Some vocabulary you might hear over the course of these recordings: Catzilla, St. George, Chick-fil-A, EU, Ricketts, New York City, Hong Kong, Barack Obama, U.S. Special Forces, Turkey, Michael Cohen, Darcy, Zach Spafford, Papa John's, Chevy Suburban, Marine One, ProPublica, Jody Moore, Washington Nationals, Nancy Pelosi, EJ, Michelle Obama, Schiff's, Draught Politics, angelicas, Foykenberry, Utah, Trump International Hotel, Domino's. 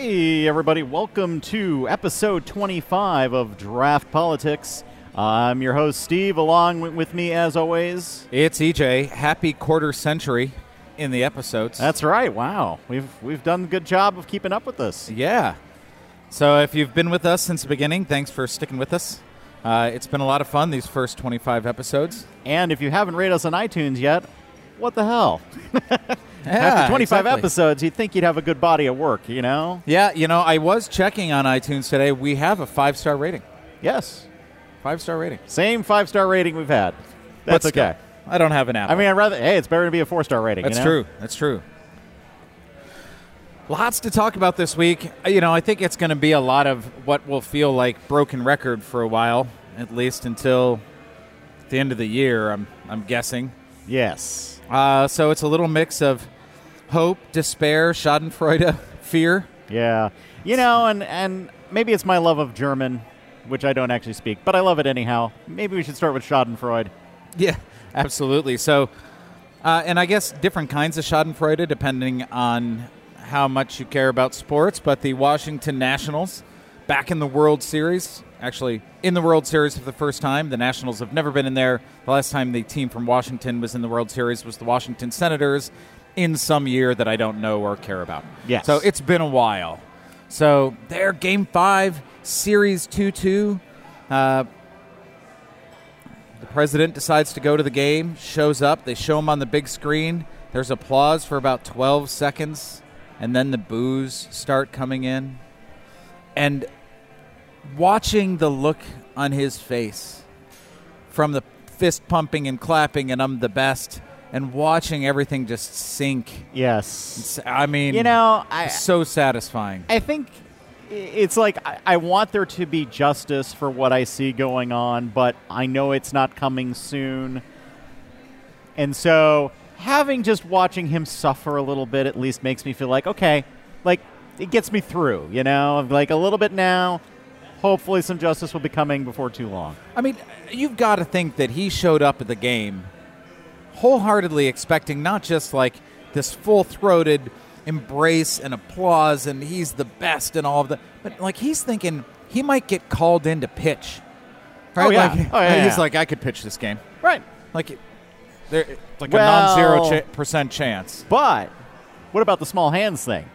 Hey everybody, welcome to episode 25 of Draught Politics. I'm your host Steve, along with me as always. It's EJ. Happy quarter century in the episodes. That's right, wow. We've done a good job of keeping up with this. Yeah. So if you've been with us since the beginning, thanks for sticking with us. It's been a lot of fun, these first 25 episodes. And if you haven't rated us on iTunes yet, what the hell? Yeah, after 25 episodes, you'd think you'd have a good body of work, you know? Yeah, you know, I was checking on iTunes today. We have a 5-star rating. Yes. 5-star rating. Same 5-star rating we've had. That's okay. I don't have an app. I mean, I'd rather, hey, it's better to be a 4-star rating. That's true. That's true. Lots to talk about this week. You know, I think it's going to be a lot of what will feel like broken record for a while, at least until the end of the year, I'm guessing. Yes. So it's a little mix of hope, despair, schadenfreude, fear. Yeah. You know, and maybe it's my love of German, which I don't actually speak, but I love it anyhow. Maybe we should start with schadenfreude. Yeah, absolutely. So, and I guess different kinds of schadenfreude depending on how much you care about sports, but the Washington Nationals back in the World Series, actually in the World Series for the first time. The Nationals have never been in there. The last time the team from Washington was in the World Series was the Washington Senators in some year that I don't know or care about. Yes. So it's been a while. So they're Game 5, Series 2-2. The president decides to go to the game, shows up. They show him on the big screen. There's applause for about 12 seconds, and then the boos start coming in. And watching the look on his face from the fist pumping and clapping and I'm the best and watching everything just sink. Yes. It's, I mean, you know, it's so satisfying. I think it's like I want there to be justice for what I see going on, but I know it's not coming soon. And so having just watching him suffer a little bit at least makes me feel like, okay, like it gets me through, you know, like a little bit now. Hopefully some justice will be coming before too long. I mean, you've got to think that he showed up at the game wholeheartedly expecting not just like this full-throated embrace and applause and he's the best and all of that, but like he's thinking he might get called in to pitch. Right? Oh, yeah. Like, oh, yeah, he's like, I could pitch this game. Right. Like, a non-0% chance. But what about the small hands thing?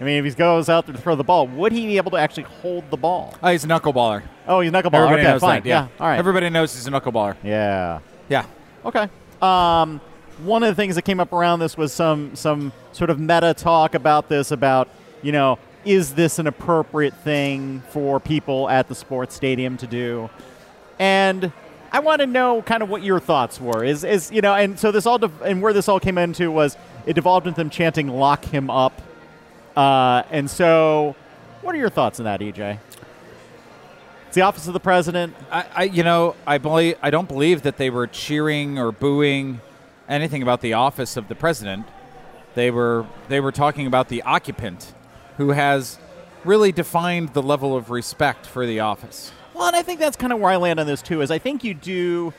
I mean, if he goes out there to throw the ball, would he be able to actually hold the ball? Oh, he's a knuckleballer. Oh, he's a knuckleballer. Everybody knows fine. That, yeah. All right. Everybody knows he's a knuckleballer. Yeah. Yeah. Okay. One of the things that came up around this was some sort of meta talk about this, about, you know, is this an appropriate thing for people at the sports stadium to do? And I want to know kind of what your thoughts were. Is you know, and so this all and where this all came into was it devolved into them chanting "Lock him up." And so, what are your thoughts on that, EJ? It's the office of the president. I don't believe that they were cheering or booing anything about the office of the president. They were talking about the occupant, who has really defined the level of respect for the office. Well, and I think that's kind of where I land on this too. Is I think you do.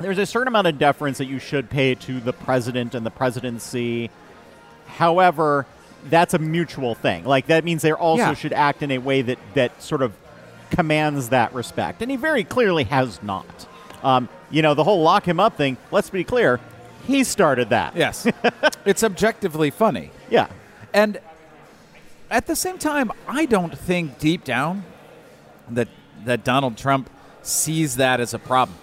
There's a certain amount of deference that you should pay to the president and the presidency. However, that's a mutual thing. Like, that means they also should act in a way that sort of commands that respect. And he very clearly has not. You know, the whole lock him up thing, let's be clear, he started that. Yes. It's objectively funny. Yeah. And at the same time, I don't think deep down that Donald Trump sees that as a problem.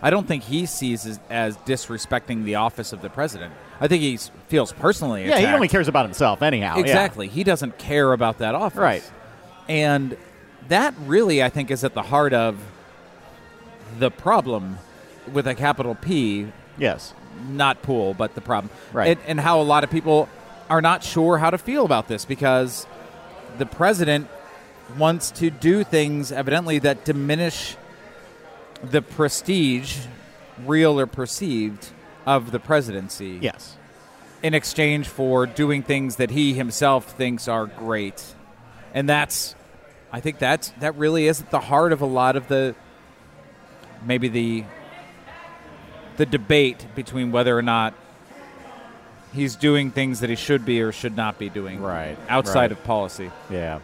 I don't think he sees it as disrespecting the office of the president. I think he feels personally attacked. Yeah, he only cares about himself anyhow. Exactly. Yeah. He doesn't care about that office. Right. And that really, I think, is at the heart of the problem with a capital P. Yes. Not pool, but the problem. Right. And how a lot of people are not sure how to feel about this because the president wants to do things, evidently, that diminish the prestige, real or perceived, of the presidency. Yes. In exchange for doing things that he himself thinks are great. And I think that really is at the heart of a lot of the debate between whether or not he's doing things that he should be or should not be doing outside of policy. Yeah.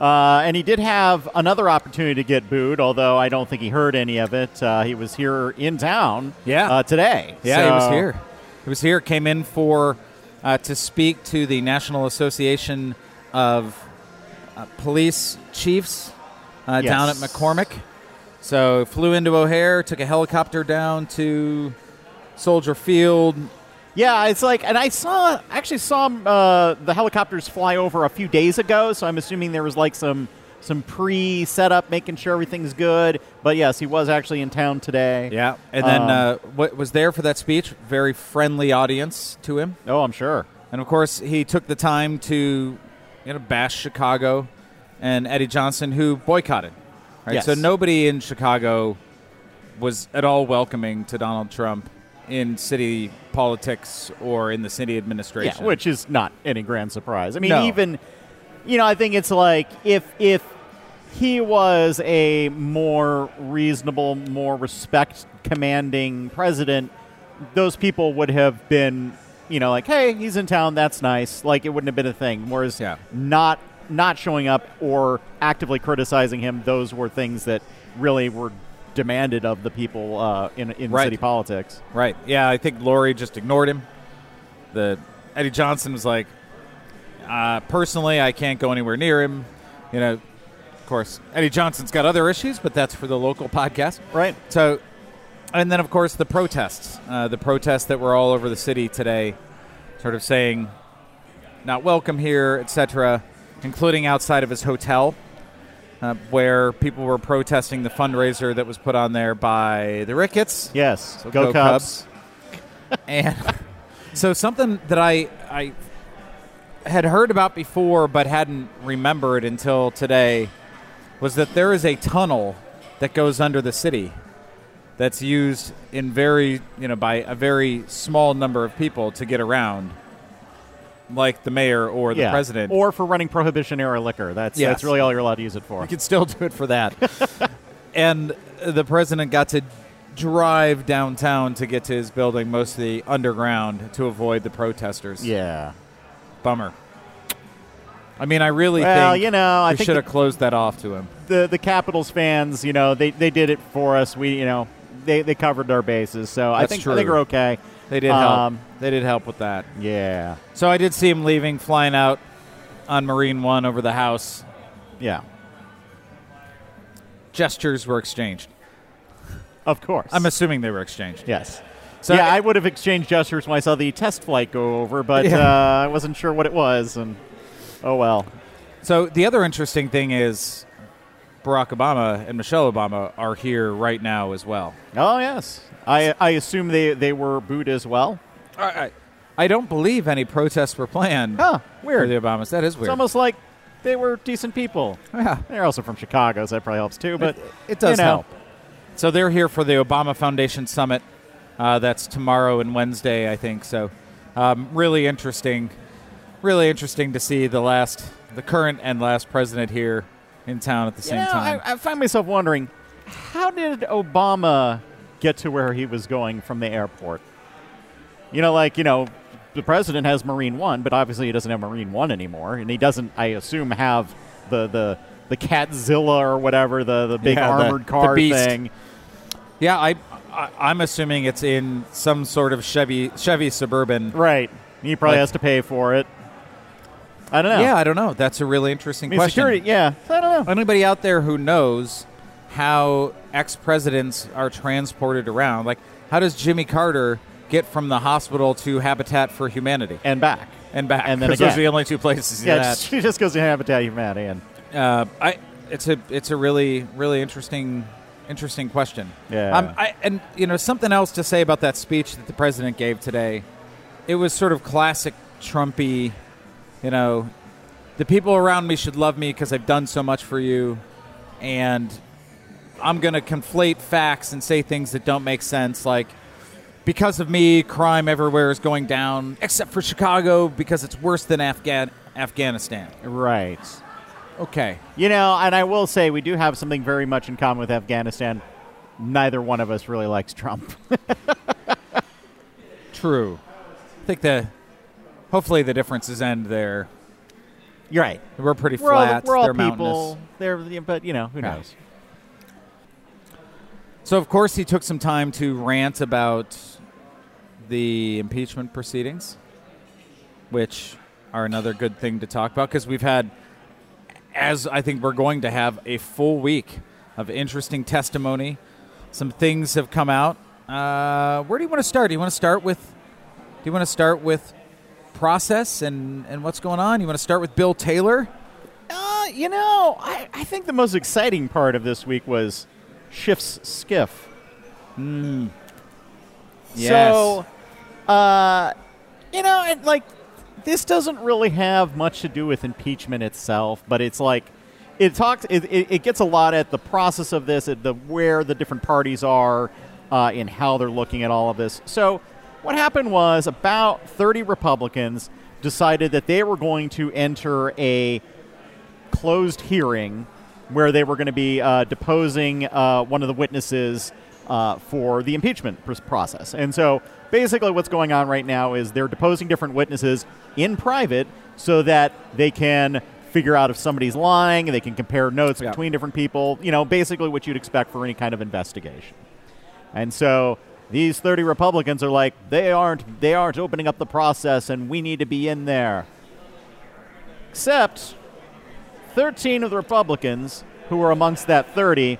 And he did have another opportunity to get booed, although I don't think he heard any of it. He was here in town today. Yeah, so he was here. He was here, came in for to speak to the National Association of Police Chiefs down at McCormick. So flew into O'Hare, took a helicopter down to Soldier Field. Yeah, it's like, and I actually saw the helicopters fly over a few days ago, so I'm assuming there was like some pre-setup, making sure everything's good. But yes, he was actually in town today. Yeah, and then what was there for that speech? Very friendly audience to him. Oh, I'm sure. And of course, he took the time to bash Chicago and Eddie Johnson, who boycotted. Right? Yes. So nobody in Chicago was at all welcoming to Donald Trump in city politics or in the city administration. Yeah, which is not any grand surprise. I mean, even, I think it's like if he was a more reasonable, more respect-commanding president, those people would have been, like, hey, he's in town, that's nice. Like, it wouldn't have been a thing. Whereas not showing up or actively criticizing him, those were things that really were demanded of the people in city politics. Right. Yeah, I think Lori just ignored him. Eddie Johnson was like, personally, I can't go anywhere near him. Of course, Eddie Johnson's got other issues, but that's for the local podcast. Right. So, and then, of course, the protests. The protests that were all over the city today, sort of saying, not welcome here, etc., including outside of his hotel. Where people were protesting the fundraiser that was put on there by the Ricketts. Yes, so go Cubs. And so something that I had heard about before but hadn't remembered until today was that there is a tunnel that goes under the city that's used in by a very small number of people to get around. Like the mayor or the president. Or for running prohibition-era liquor. That's really all you're allowed to use it for. You can still do it for that. And the president got to drive downtown to get to his building, mostly underground, to avoid the protesters. Yeah. Bummer. I mean, I really think I should have closed that off to him. The Capitals fans, they did it for us. We, they covered our bases. So I think we're okay. They did help. They did help with that. Yeah. So I did see him leaving, flying out on Marine One over the house. Yeah. Gestures were exchanged. Of course. I'm assuming they were exchanged. Yes. So I would have exchanged gestures when I saw the test flight go over, but I wasn't sure what it was, and oh well. So the other interesting thing is Barack Obama and Michelle Obama are here right now as well. Oh, yes. I assume they were booed as well. I don't believe any protests were planned. Huh, weird. For the Obamas. That is weird. It's almost like they were decent people. Yeah. They're also from Chicago, so that probably helps too. But it does help. So they're here for the Obama Foundation Summit. That's tomorrow and Wednesday, I think. So really interesting to see the current and last president here in town at the same time. I find myself wondering, how did Obama get to where he was going from the airport? The president has Marine One, but obviously he doesn't have Marine One anymore, and he doesn't, I assume, have the Catzilla or whatever, the big armored car thing. Yeah, I'm assuming it's in some sort of Chevy Suburban. Right. He probably has to pay for it. I don't know. Yeah, I don't know. That's a really interesting question. Security, I don't know. Anybody out there who knows how ex-presidents are transported around? Like, how does Jimmy Carter get from the hospital to Habitat for Humanity? And back. And back. And then again. Those are the only two places. Yeah, she just goes to Habitat for Humanity. And it's a really interesting question. Yeah. Something else to say about that speech that the president gave today. It was sort of classic Trumpy. The people around me should love me because I've done so much for you, and I'm going to conflate facts and say things that don't make sense, like, because of me, crime everywhere is going down, except for Chicago, because it's worse than Afghanistan. Right. Okay. And I will say we do have something very much in common with Afghanistan. Neither one of us really likes Trump. True. I think the hopefully the differences end there. You're right. We're pretty flat. We're all they're people. Mountainous. They're, but, you know, who knows? So, of course, he took some time to rant about the impeachment proceedings, which are another good thing to talk about because we've had, as I think we're going to have, a full week of interesting testimony. Some things have come out. Where do you want to start? Do you want to start with process and what's going on? You want to start with Bill Taylor? You know, I think the most exciting part of this week was Schiff's SCIF. Mm. Yes. So, you know, and like this doesn't really have much to do with impeachment itself, but it's like it talks. It gets a lot at the process of this, at the where the different parties are, in how they're looking at all of this. So, what happened was about 30 Republicans decided that they were going to enter a closed hearing where they were going to be deposing one of the witnesses for the impeachment process. And so basically what's going on right now is they're deposing different witnesses in private so that they can figure out if somebody's lying, and they can compare notes between different people, you know, basically what you'd expect for any kind of investigation. And so these 30 Republicans are like, they aren't opening up the process and we need to be in there. Except 13 of the Republicans who were amongst that 30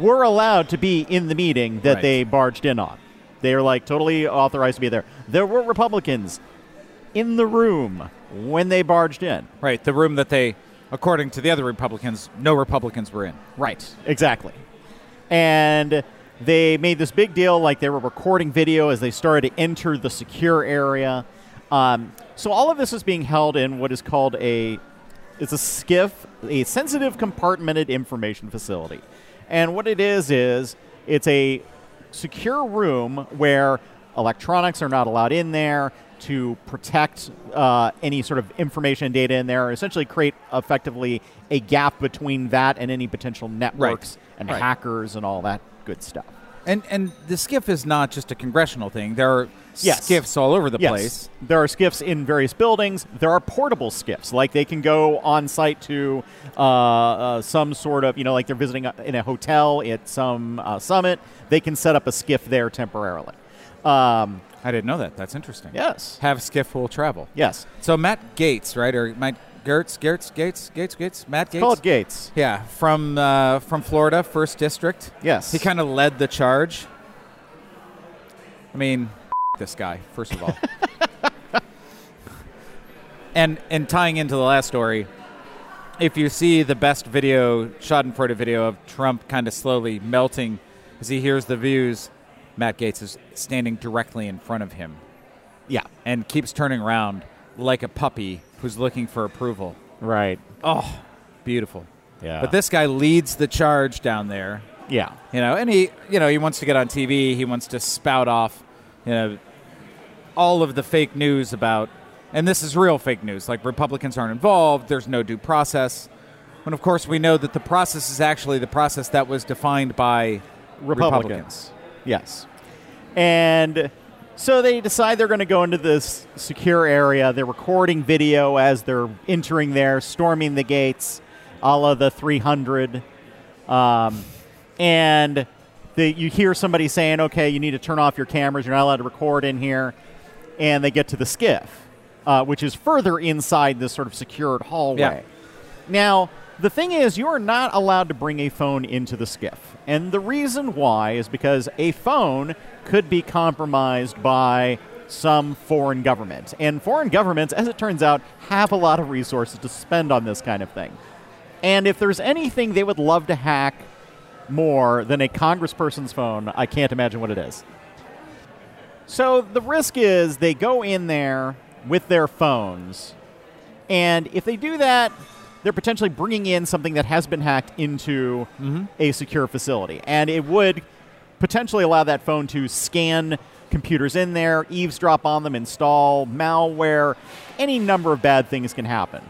were allowed to be in the meeting that they barged in on. They are like totally authorized to be there. There were Republicans in the room when they barged in. Right, the room that they, according to the other Republicans, no Republicans were in. Right, exactly. And they made this big deal like they were recording video as they started to enter the secure area. So all of this is being held in what is called it's a SCIF, a sensitive compartmented information facility. And what it is it's a secure room where electronics are not allowed in there to protect any sort of information and data in there, or essentially create effectively a gap between that and any potential networks and hackers and all that good stuff. And the SCIF is not just a congressional thing. There are SCIFs all over the place. There are SCIFs in various buildings. There are portable SCIFs. Like they can go on site to some sort of, you know, like they're visiting in a hotel at some summit. They can set up a SCIF there temporarily. I didn't know that. That's interesting. Yes. Have SCIF will travel. Yes. So Matt Gaetz, right? Or Matt Gaetz, Matt Gaetz. Called Gaetz. Yeah, from Florida, 1st District. Yes. He kind of led the charge. I mean, this guy, first of all. And tying into the last story, if you see the best video, Schadenfreude video of Trump kind of slowly melting as he hears the views, Matt Gaetz is standing directly in front of him. Yeah. And keeps turning around like a puppy who's looking for approval. Right. Oh, beautiful. Yeah. But this guy leads the charge down there. Yeah. You know, and he wants to get on TV. He wants to spout off, you know, all of the fake news about, and this is real fake news, like Republicans aren't involved, there's no due process. When, of course, we know that the process is actually the process that was defined by Republicans. Yes. And so they decide they're going to go into this secure area. They're recording video as they're entering there, storming the gates, a la the 300. And you hear somebody saying, okay, you need to turn off your cameras. You're not allowed to record in here. And they get to the SCIF, which is further inside this sort of secured hallway. Yeah. Now, the thing is, you are not allowed to bring a phone into the SCIF. And the reason why is because a phone could be compromised by some foreign government. And foreign governments, as it turns out, have a lot of resources to spend on this kind of thing. And if there's anything they would love to hack more than a congressperson's phone, I can't imagine what it is. So the risk is they go in there with their phones. And if they do that, they're potentially bringing in something that has been hacked into a secure facility. And it would potentially allow that phone to scan computers in there, eavesdrop on them, install malware. Any number of bad things can happen.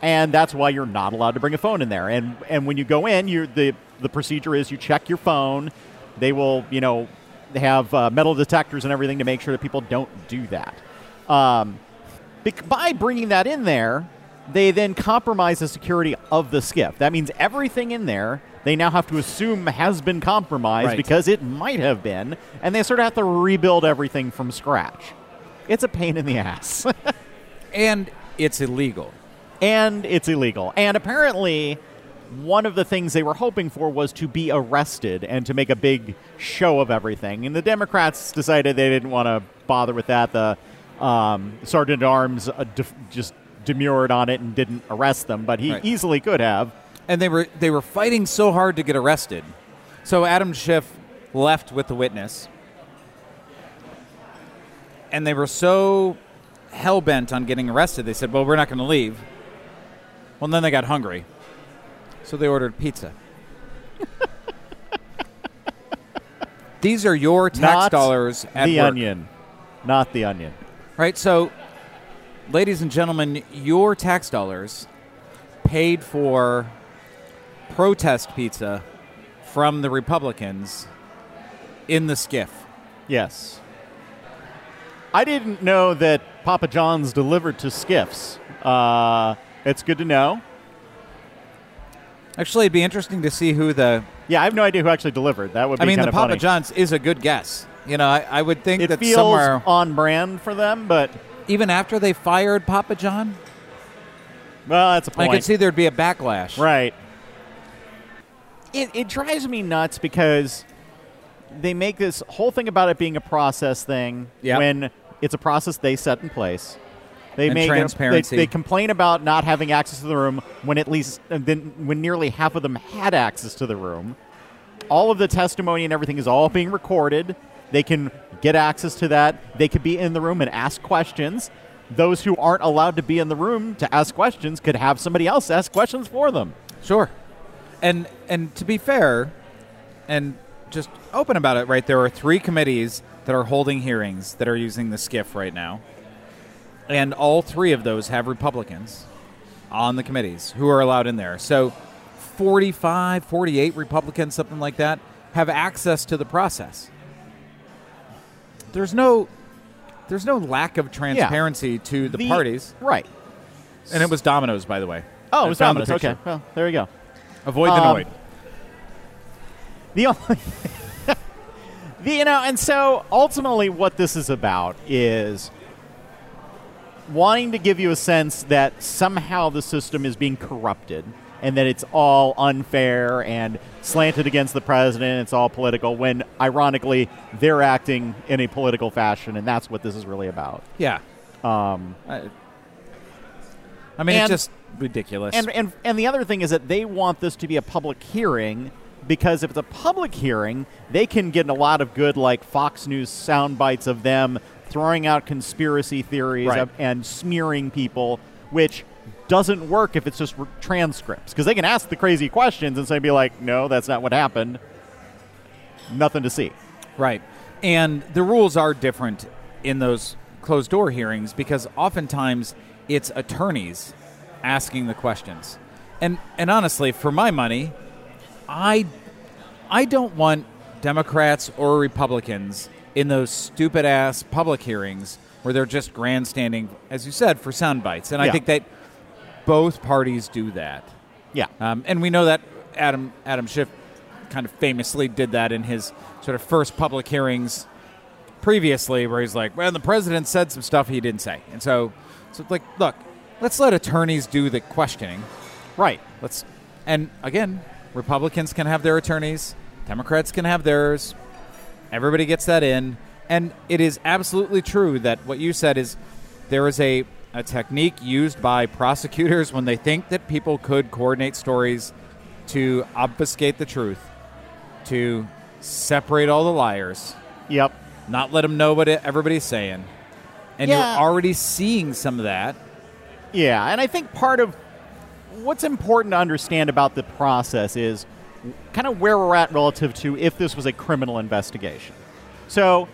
And that's why you're not allowed to bring a phone in there. And when you go in, the procedure is you check your phone. They will, you know, have metal detectors and everything to make sure that people don't do that. By bringing that in there, they then compromise the security of the SCIF. That means everything in there they now have to assume has been compromised because it might have been, and they sort of have to rebuild everything from scratch. It's a pain in the ass. And it's illegal. And it's illegal. And apparently one of the things they were hoping for was to be arrested and to make a big show of everything. And the Democrats decided they didn't want to bother with that. The Sergeant-at-Arms just demurred on it and didn't arrest them, but he easily could have. And they were fighting so hard to get arrested. So Adam Schiff left with the witness. And they were so hell-bent on getting arrested, they said, well, we're not going to leave. Well, then they got hungry. So they ordered pizza. These are your tax dollars at work. Onion. Not the Onion. Right, so, ladies and gentlemen, your tax dollars paid for protest pizza from the Republicans in the SCIF. Yes. I didn't know that Papa John's delivered to SCIFs. It's good to know. Actually, it'd be interesting to see who the... Yeah, I have no idea who actually delivered. That would be kind of funny. I mean, the Papa John's is a good guess. You know, I would think that somewhere... It feels on brand for them, but... Even after they fired Papa John? Well, that's a point. I could see there'd be a backlash. Right. It drives me nuts because they make this whole thing about it being a process thing when it's a process they set in place. They make transparency. They complain about not having access to the room when when nearly half of them had access to the room. All of the testimony and everything is all being recorded. They can get access to that. They could be in the room and ask questions. Those who aren't allowed to be in the room to ask questions could have somebody else ask questions for them. Sure. And to be fair, and just open about it, right, there are three committees that are holding hearings that are using the SCIF right now. And all three of those have Republicans on the committees who are allowed in there. So 45, 48 Republicans, something like that, have access to the process. There's no lack of transparency to the parties. Right. And it was Domino's, by the way. Oh, it was Domino's. Okay. Well, there we go. Avoid the noid. The only... and so ultimately what this is about is wanting to give you a sense that somehow the system is being corrupted and that it's all unfair and slanted against the president, it's all political, when, ironically, they're acting in a political fashion, and that's what this is really about. Yeah. It's just ridiculous. And the other thing is that they want this to be a public hearing, because if it's a public hearing, they can get a lot of good, like, Fox News sound bites of them throwing out conspiracy theories and smearing people, which... doesn't work if it's just transcripts, because they can ask the crazy questions and say, be like, no, that's not what happened. Nothing to see. Right. And the rules are different in those closed-door hearings because oftentimes it's attorneys asking the questions. And honestly, for my money, I don't want Democrats or Republicans in those stupid-ass public hearings where they're just grandstanding, as you said, for sound bites. And I think that both parties do that. Yeah. And we know that Adam Schiff kind of famously did that in his sort of first public hearings previously, where he's like, well, the president said some stuff he didn't say. And so like, look, let's let attorneys do the questioning. Right. And again, Republicans can have their attorneys. Democrats can have theirs. Everybody gets that in. And it is absolutely true that what you said is there is a technique used by prosecutors when they think that people could coordinate stories to obfuscate the truth, to separate all the liars. Yep. Not let them know what everybody's saying. And you're already seeing some of that. Yeah, and I think part of what's important to understand about the process is kind of where we're at relative to if this was a criminal investigation. So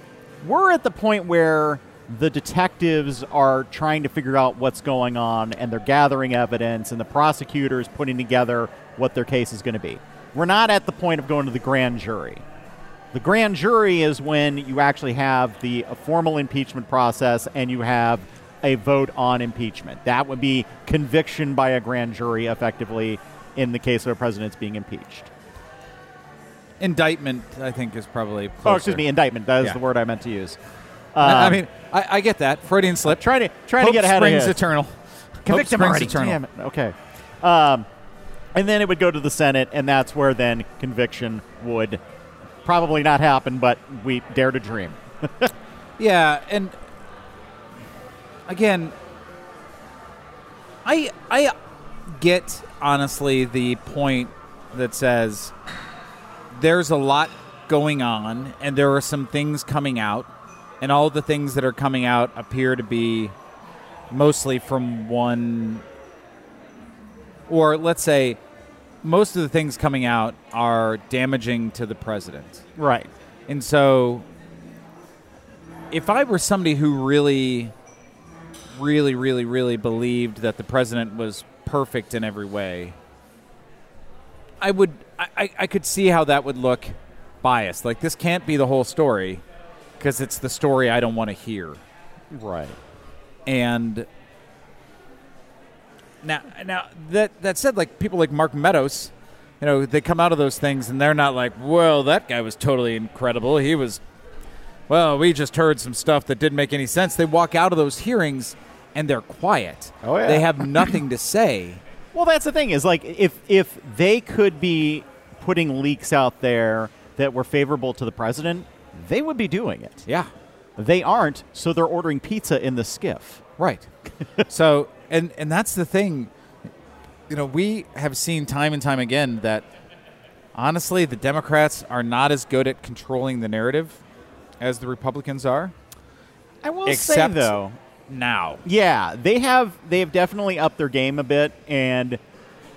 we're at the point where the detectives are trying to figure out what's going on, and they're gathering evidence, and the prosecutor's putting together what their case is going to be. We're not at the point of going to the grand jury. The grand jury is when you actually have the formal impeachment process, and you have a vote on impeachment. That would be conviction by a grand jury, effectively, in the case of a president's being impeached. Indictment, I think, is probably closer. Oh, excuse me, indictment. That is the word I meant to use. I mean, I get that. Freudian slip. Trying to get ahead of it. Hope springs eternal. Convict him already. Damn it. Okay. And then it would go to the Senate, and that's where then conviction would probably not happen, but we dare to dream. Yeah, and again, I get, honestly, the point that says there's a lot going on, and there are some things coming out, and all the things that are coming out appear to be mostly from one, or let's say most of the things coming out are damaging to the president. Right. And so if I were somebody who really believed that the president was perfect in every way, I would I could see how that would look biased. Like, this can't be the whole story because it's the story I don't want to hear. Right. And now that said, like, people like Mark Meadows, you know, they come out of those things and they're not like, well, that guy was totally incredible. He was, well, we just heard some stuff that didn't make any sense. They walk out of those hearings and they're quiet. Oh, yeah. They have nothing to say. Well, that's the thing is, like, if they could be putting leaks out there that were favorable to the president, they would be doing it. Yeah. They aren't, so they're ordering pizza in the SCIF. Right. So, and that's the thing. You know, we have seen time and time again that, honestly, the Democrats are not as good at controlling the narrative as the Republicans are. I will say, though, now. Yeah, they have definitely upped their game a bit, and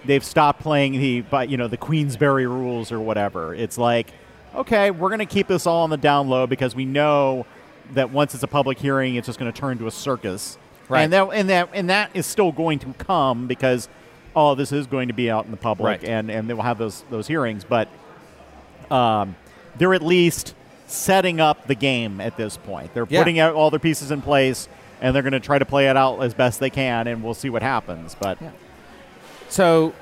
they've stopped playing the Queensberry rules or whatever. It's like, okay, we're going to keep this all on the down low because we know that once it's a public hearing, it's just going to turn to a circus. Right. And that is still going to come because all this is going to be out in the public, right, and they will have those hearings. But they're at least setting up the game at this point. They're putting out all their pieces in place, and they're going to try to play it out as best they can, and we'll see what happens. But so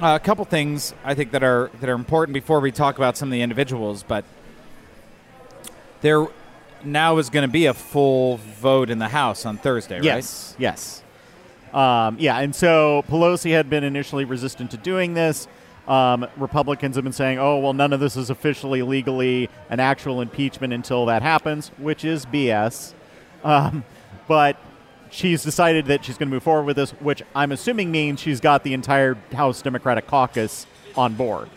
a couple things I think that are important before we talk about some of the individuals, but there now is going to be a full vote in the House on Thursday, right? Yes. And so Pelosi had been initially resistant to doing this. Republicans have been saying, oh, well, none of this is officially, legally an actual impeachment until that happens, which is BS. But she's decided that she's going to move forward with this, which I'm assuming means she's got the entire House Democratic caucus on board.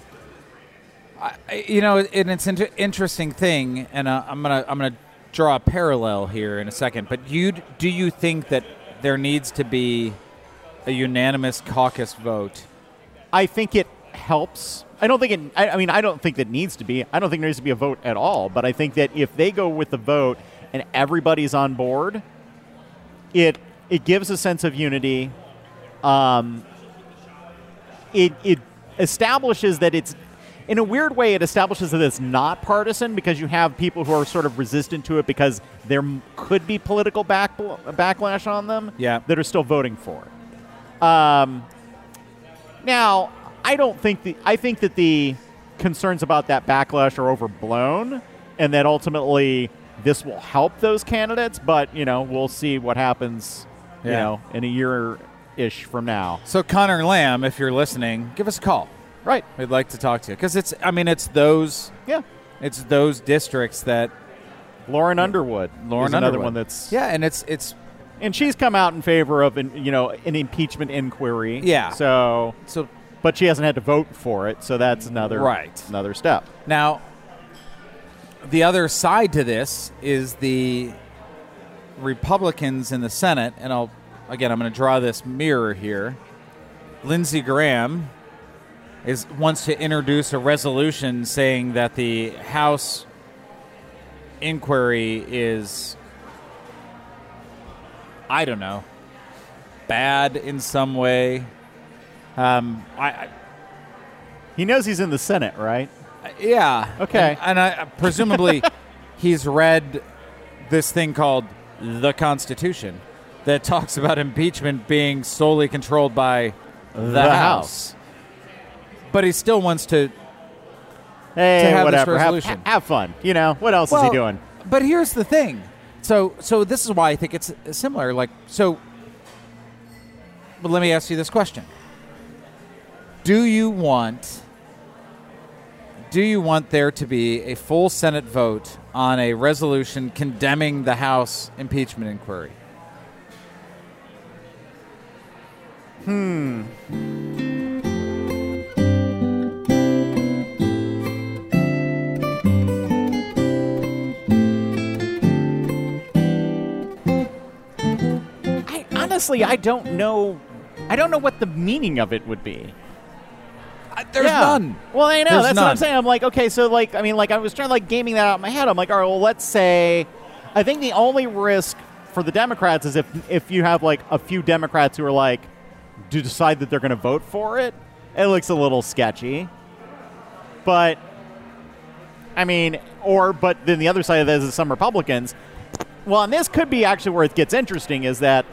You know, and it's an interesting thing, and I'm gonna draw a parallel here in a second, but do you think that there needs to be a unanimous caucus vote? I think it helps. I don't think that needs to be. I don't think there needs to be a vote at all, but I think that if they go with the vote and everybody's on board, it gives a sense of unity. It establishes that it's, in a weird way, it establishes that it's not partisan because you have people who are sort of resistant to it because there could be political backlash on them that are still voting for it. Now, I think that the concerns about that backlash are overblown and that ultimately this will help those candidates, but, you know, we'll see what happens, you know, in a year-ish from now. So, Connor Lamb, if you're listening, give us a call. Right. We'd like to talk to you. Because it's those districts that Lauren Underwood. Lauren is another Underwood. One that's... Yeah, and it's... And she's come out in favor of, an impeachment inquiry. Yeah. So... But she hasn't had to vote for it, so that's another step. Now, the other side to this is the Republicans in the Senate, and I'm going to draw this mirror here. Lindsey Graham... wants to introduce a resolution saying that the House inquiry is, I don't know, bad in some way. He knows he's in the Senate, right? Yeah. Okay. And I presumably he's read this thing called the Constitution. that talks about impeachment being solely controlled by the House. But he still wants to have whatever. This resolution. Have fun. You know, what else is he doing? But here's the thing. So this is why I think it's similar. But let me ask you this question. Do you want there to be a full Senate vote on a resolution condemning the House impeachment inquiry? I don't know. I don't know what the meaning of it would be. There's none. Well, I know. There's none. What I'm saying. I'm like, okay, so, like, I mean, like, I was trying to, like, gaming that out in my head. I'm like, all right, well, let's say, I think the only risk for the Democrats is if you have, like, a few Democrats who are, like, to decide that they're going to vote for it. It looks a little sketchy. But, I mean, but then the other side of this is some Republicans. Well, and this could be actually where it gets interesting is that,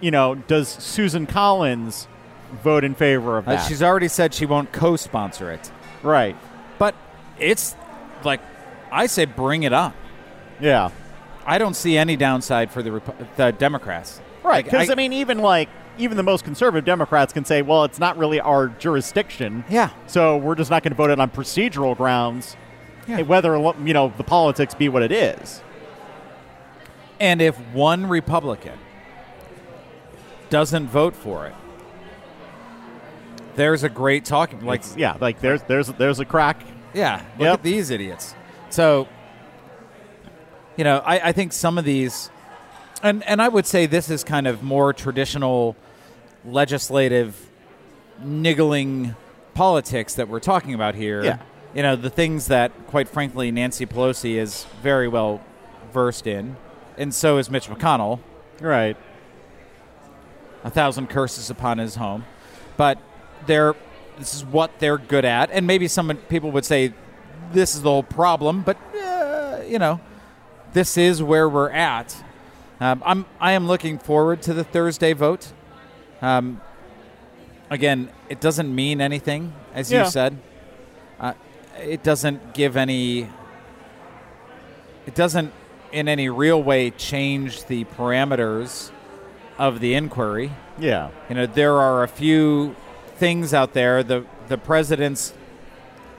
you know, does Susan Collins vote in favor of that? She's already said she won't co-sponsor it. Right. But it's like, I say bring it up. Yeah. I don't see any downside for the Democrats. Right. Because, like, I mean, even the most conservative Democrats can say, well, it's not really our jurisdiction. Yeah. So we're just not going to vote it on procedural grounds, whether, you know, the politics be what it is. And if one Republican doesn't vote for it, there's a great talking point. There's a crack. Yeah. Look at these idiots. So, you know, I think some of these, and I would say this is kind of more traditional legislative niggling politics that we're talking about here. Yeah. You know, the things that, quite frankly, Nancy Pelosi is very well versed in, and so is Mitch McConnell. Right. 1,000 curses upon his home. But this is what they're good at. And maybe some people would say this is the whole problem, but, you know, this is where we're at. I am looking forward to the Thursday vote. Again, it doesn't mean anything, as you said. It doesn't give any – it doesn't in any real way change the parameters of the inquiry. Yeah. You know, there are a few things out there. The president's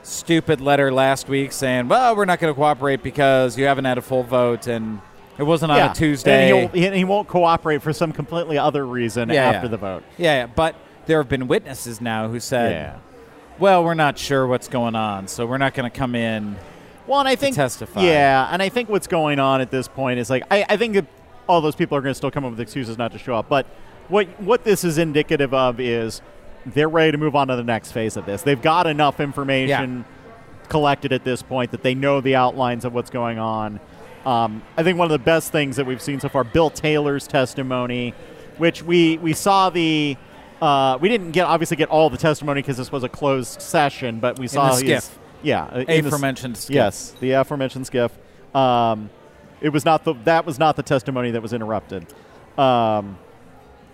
stupid letter last week saying, well, we're not going to cooperate because you haven't had a full vote and it wasn't on a Tuesday. And he won't cooperate for some completely other reason after the vote. Yeah, but there have been witnesses now who said, well, we're not sure what's going on, so we're not going to come in to testify. Yeah, and I think what's going on at this point is, like, I think that all those people are going to still come up with excuses not to show up. But what this is indicative of is they're ready to move on to the next phase of this. They've got enough information collected at this point that they know the outlines of what's going on. I think one of the best things that we've seen so far, Bill Taylor's testimony, which we saw we didn't obviously get all the testimony because this was a closed session, but we saw aforementioned SCIF. Yes, the aforementioned SCIF. That was not the testimony that was interrupted. It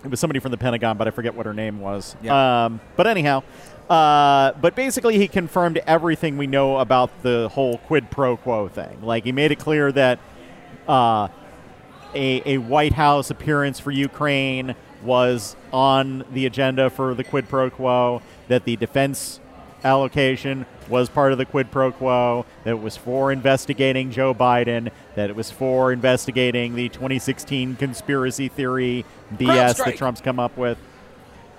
was somebody from the Pentagon, but I forget what her name was. Yeah. But anyhow, but basically he confirmed everything we know about the whole quid pro quo thing. Like, he made it clear that a White House appearance for Ukraine was on the agenda for the quid pro quo, that the defense allocation was part of the quid pro quo, that it was for investigating Joe Biden, that it was for investigating the 2016 conspiracy theory BS that Trump's come up with.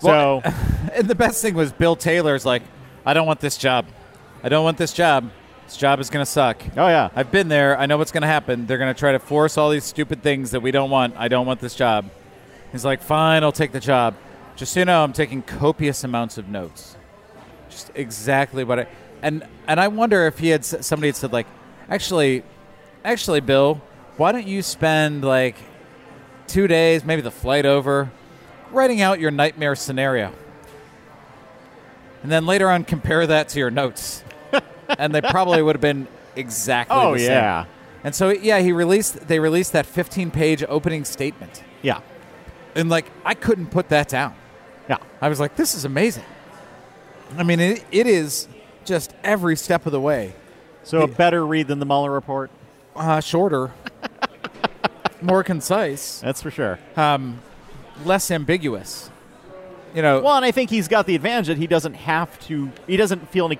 Well, so, and the best thing was Bill Taylor's like, I don't want this job. I don't want this job. This job is going to suck. Oh, yeah. I've been there. I know what's going to happen. They're going to try to force all these stupid things that we don't want. I don't want this job. He's like, fine, I'll take the job. Just so you know, I'm taking copious amounts of notes. Just exactly what I... And I wonder if somebody had said, like, actually, Bill, why don't you spend, like, 2 days, maybe the flight over, writing out your nightmare scenario. And then later on, compare that to your notes. And they probably would have been exactly the same. Oh, yeah. And so, yeah, they released that 15-page opening statement. Yeah. And, like, I couldn't put that down. Yeah. I was like, this is amazing. I mean, it is just every step of the way. So a better read than the Mueller report? Shorter. More concise. That's for sure. Less ambiguous. You know. Well, and I think he's got the advantage that he doesn't have to. He doesn't feel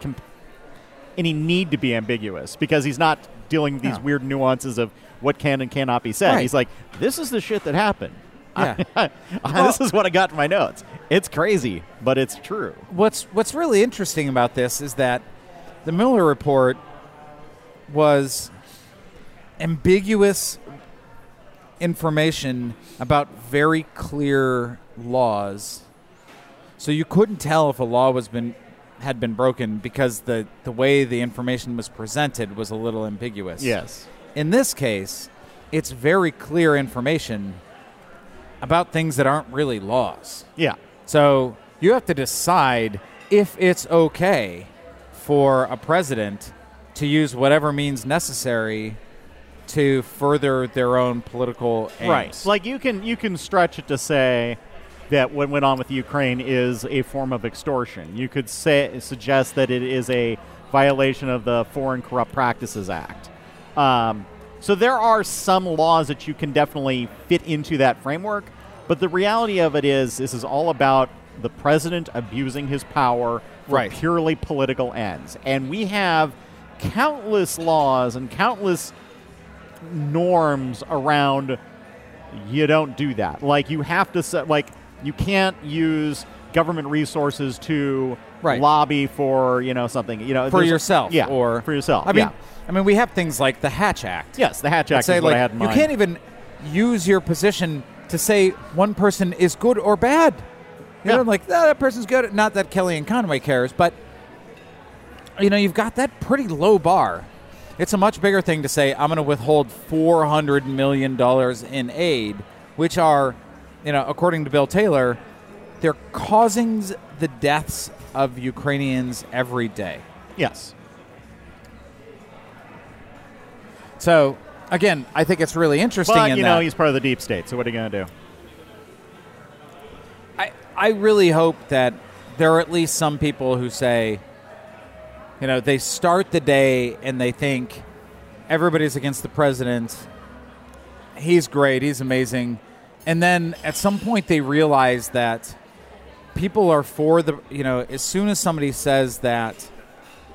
any need to be ambiguous because he's not dealing with these weird nuances of what can and cannot be said. Right. He's like, this is the shit that happened. Yeah. This is what I got in my notes. It's crazy, but it's true. What's really interesting about this is that the Mueller report was ambiguous information about very clear laws. So you couldn't tell if a law had been broken because the way the information was presented was a little ambiguous. Yes. In this case, it's very clear information about things that aren't really laws. Yeah. So you have to decide if it's okay for a president to use whatever means necessary to further their own political aims. Right. Like you can stretch it to say that what went on with Ukraine is a form of extortion. You could suggest that it is a violation of the Foreign Corrupt Practices Act. So there are some laws that you can definitely fit into that framework, but the reality of it is this is all about the president abusing his power for purely political ends. And we have countless laws and countless norms around you don't do that. Like you have to set, like you can't use government resources to lobby for, something, for yourself or for yourself. I mean, we have things like the Hatch Act. Yes, the Hatch Act is what I had in mind. You can't even use your position to say one person is good or bad. You know, I'm like, that person's good. Not that Kelly and Conway cares, but, you've got that pretty low bar. It's a much bigger thing to say, I'm going to withhold $400 million in aid, which are, according to Bill Taylor, they're causing the deaths of Ukrainians every day. Yes. So, again, I think it's really interesting. But, he's part of the deep state, so what are you going to do? I really hope that there are at least some people who say, they start the day and they think everybody's against the president. He's great. He's amazing. And then at some point they realize that people are for the, as soon as somebody says that,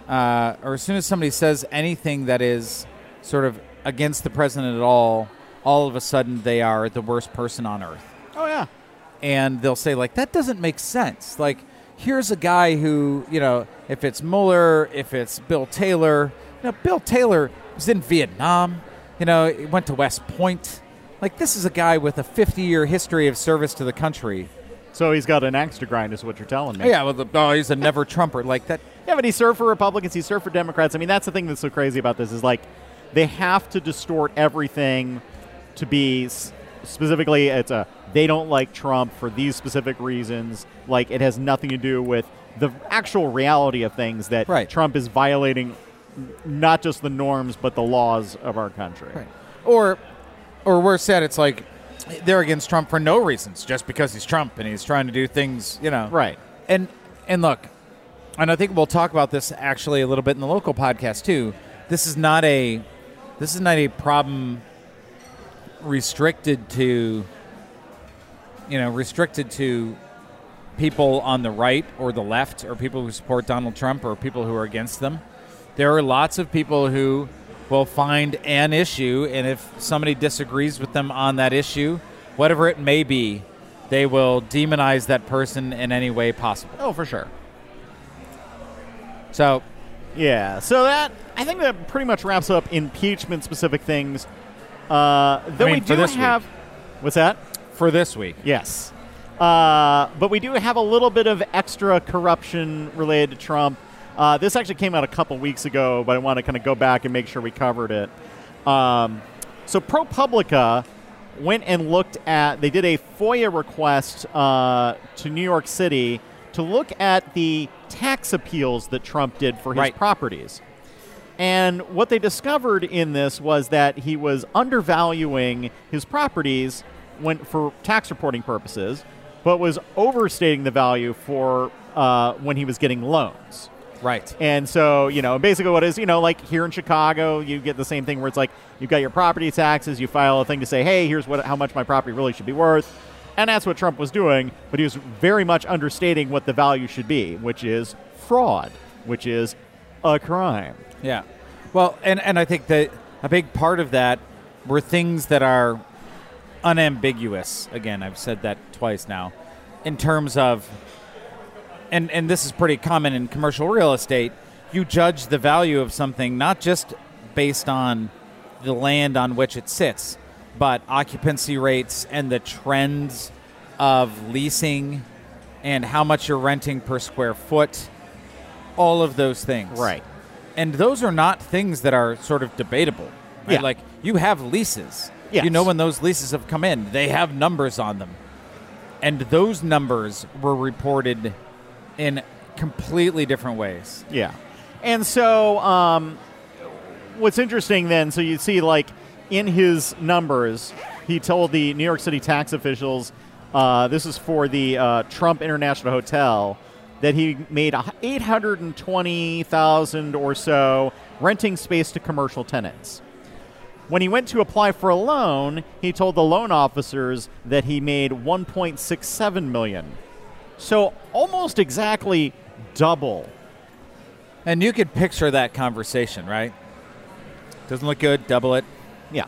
or as soon as somebody says anything that is sort of against the president at all of a sudden they are the worst person on earth. Oh, yeah. And they'll say, like, that doesn't make sense. Like, here's a guy who, if it's Mueller, if it's Bill Taylor. Bill Taylor was in Vietnam. He went to West Point. Like, this is a guy with a 50-year history of service to the country. So he's got an axe to grind is what you're telling me. Yeah, he's a never-Trumper like that. Yeah, but he served for Republicans. He served for Democrats. I mean, that's the thing that's so crazy about this is, like, they have to distort everything to be specifically it's a they don't like Trump for these specific reasons. Like, it has nothing to do with the actual reality of things that Trump is violating not just the norms but the laws of our country. Right. Or worse said, it's like they're against Trump for no reasons, just because he's Trump and he's trying to do things, Right. And look, and I think we'll talk about this actually a little bit in the local podcast too. This is not a problem restricted to, people on the right or the left or people who support Donald Trump or people who are against them. There are lots of people who will find an issue, and if somebody disagrees with them on that issue, whatever it may be, they will demonize that person in any way possible. Oh, for sure. So, yeah. So I think that pretty much wraps up impeachment-specific things. Week. What's that? For this week. Yes. But we do have a little bit of extra corruption related to Trump. This actually came out a couple weeks ago, but I want to kind of go back and make sure we covered it. So ProPublica went and looked at, they did a FOIA request to New York City to look at the tax appeals that Trump did for his properties. And what they discovered in this was that he was undervaluing his properties went for tax reporting purposes, but was overstating the value for when he was getting loans. Right. And so, you know, basically what is, you know, like here in Chicago, you get the same thing where it's like you've got your property taxes, you file a thing to say, hey, here's what how much my property really should be worth. And that's what Trump was doing, but he was very much understating what the value should be, which is fraud, which is a crime. Yeah. Well, and I think that a big part of that were things that are unambiguous. Again, I've said that twice now in terms of, and this is pretty common in commercial real estate, you judge the value of something not just based on the land on which it sits, but occupancy rates and the trends of leasing and how much you're renting per square foot, all of those things. Right. And those are not things that are sort of debatable. Right? Yeah. Like, you have leases. Yes. You know when those leases have come in. They have numbers on them. And those numbers were reported in completely different ways. Yeah. And so what's interesting then, so you see like in his numbers, he told the New York City tax officials, this is for the Trump International Hotel, that he made $820,000 or so renting space to commercial tenants. When he went to apply for a loan, he told the loan officers that he made $1.67 million. So almost exactly double. And you could picture that conversation, right? Doesn't look good, double it. Yeah.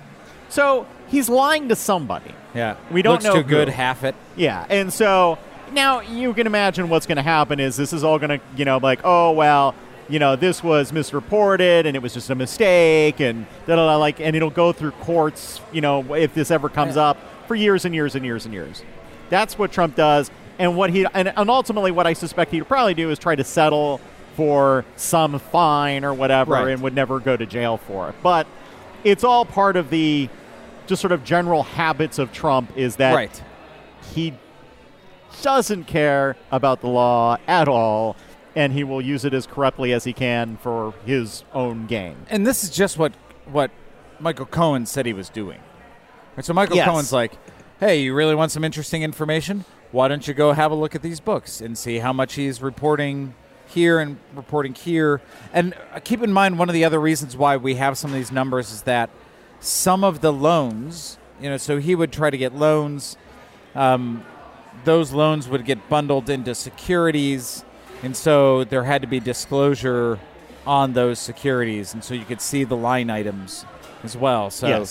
So he's lying to somebody. Yeah. We don't know who. Looks too good, half it. Yeah. And so now you can imagine what's going to happen is this is all going to, you know, like, oh, well, you know, this was misreported and it was just a mistake and da-da-da, like, and it'll go through courts, you know, if this ever comes up for years and years and years and years. That's what Trump does. And what he and ultimately what I suspect he'd probably do is try to settle for some fine or whatever, right, and would never go to jail for it. But it's all part of the just sort of general habits of Trump is that right, he doesn't care about the law at all, and he will use it as corruptly as he can for his own gain. And this is just what Michael Cohen said he was doing. Right, so Michael Cohen's like, hey, you really want some interesting information? Why don't you go have a look at these books and see how much he's reporting here and reporting here? And keep in mind, one of the other reasons why we have some of these numbers is that some of the loans, you know, so he would try to get loans. Those loans would get bundled into securities. And so there had to be disclosure on those securities. And so you could see the line items as well. So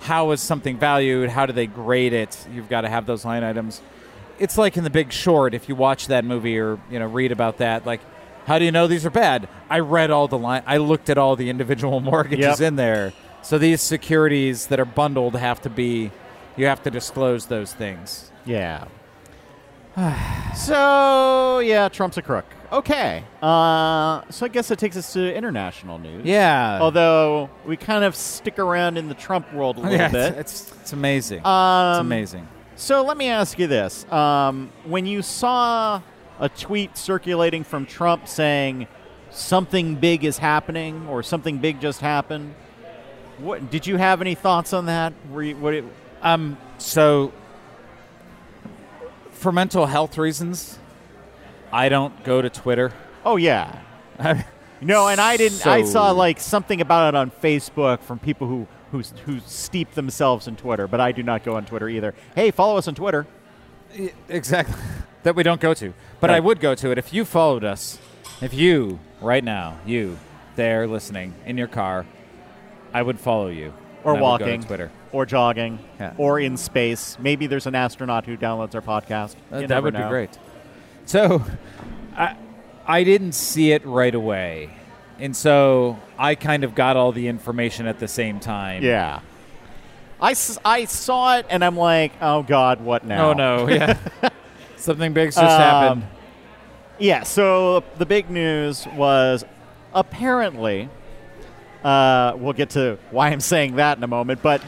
how is something valued? How do they grade it? You've got to have those line items. It's like in The Big Short, if you watch that movie or, you know, read about that, like, how do you know these are bad? I read all the line. I looked at all the individual mortgages in there. So these securities that are bundled have to be, you have to disclose those things. Yeah. So, yeah, Trump's a crook. Okay. So I guess that takes us to international news. Yeah. Although we kind of stick around in the Trump world a little bit. It's amazing. It's amazing. So let me ask you this. When you saw a tweet circulating from Trump saying something big is happening or something big just happened, what, did you have any thoughts on that? So for mental health reasons, I don't go to Twitter. Oh, yeah. No, and I didn't. So I saw like something about it on Facebook from people who steep themselves in Twitter, but I do not go on Twitter either. Hey, follow us on Twitter. Exactly. That we don't go to. But right, I would go to it if you followed us. If you, right now, you, there listening, in your car, I would follow you. Or walking. Twitter. Or jogging. Yeah. Or in space. Maybe there's an astronaut who downloads our podcast. That would be great. So I didn't see it right away. And so I kind of got all the information at the same time. Yeah. I saw it, and I'm like, oh, God, what now? Oh, no. Yeah. Something big just happened. Yeah. So the big news was apparently, we'll get to why I'm saying that in a moment, but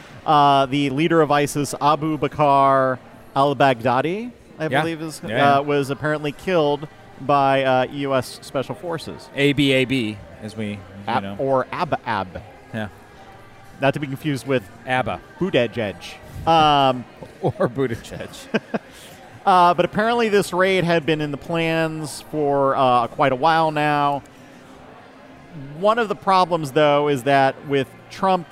the leader of ISIS, Abu Bakr al-Baghdadi, I believe, was apparently killed by U.S. Special Forces. ABAB, as we know. Or ABAB. Yeah. Not to be confused with ABBA. Buttigieg. or Buttigieg. But apparently this raid had been in the plans for quite a while now. One of the problems, though, is that with Trump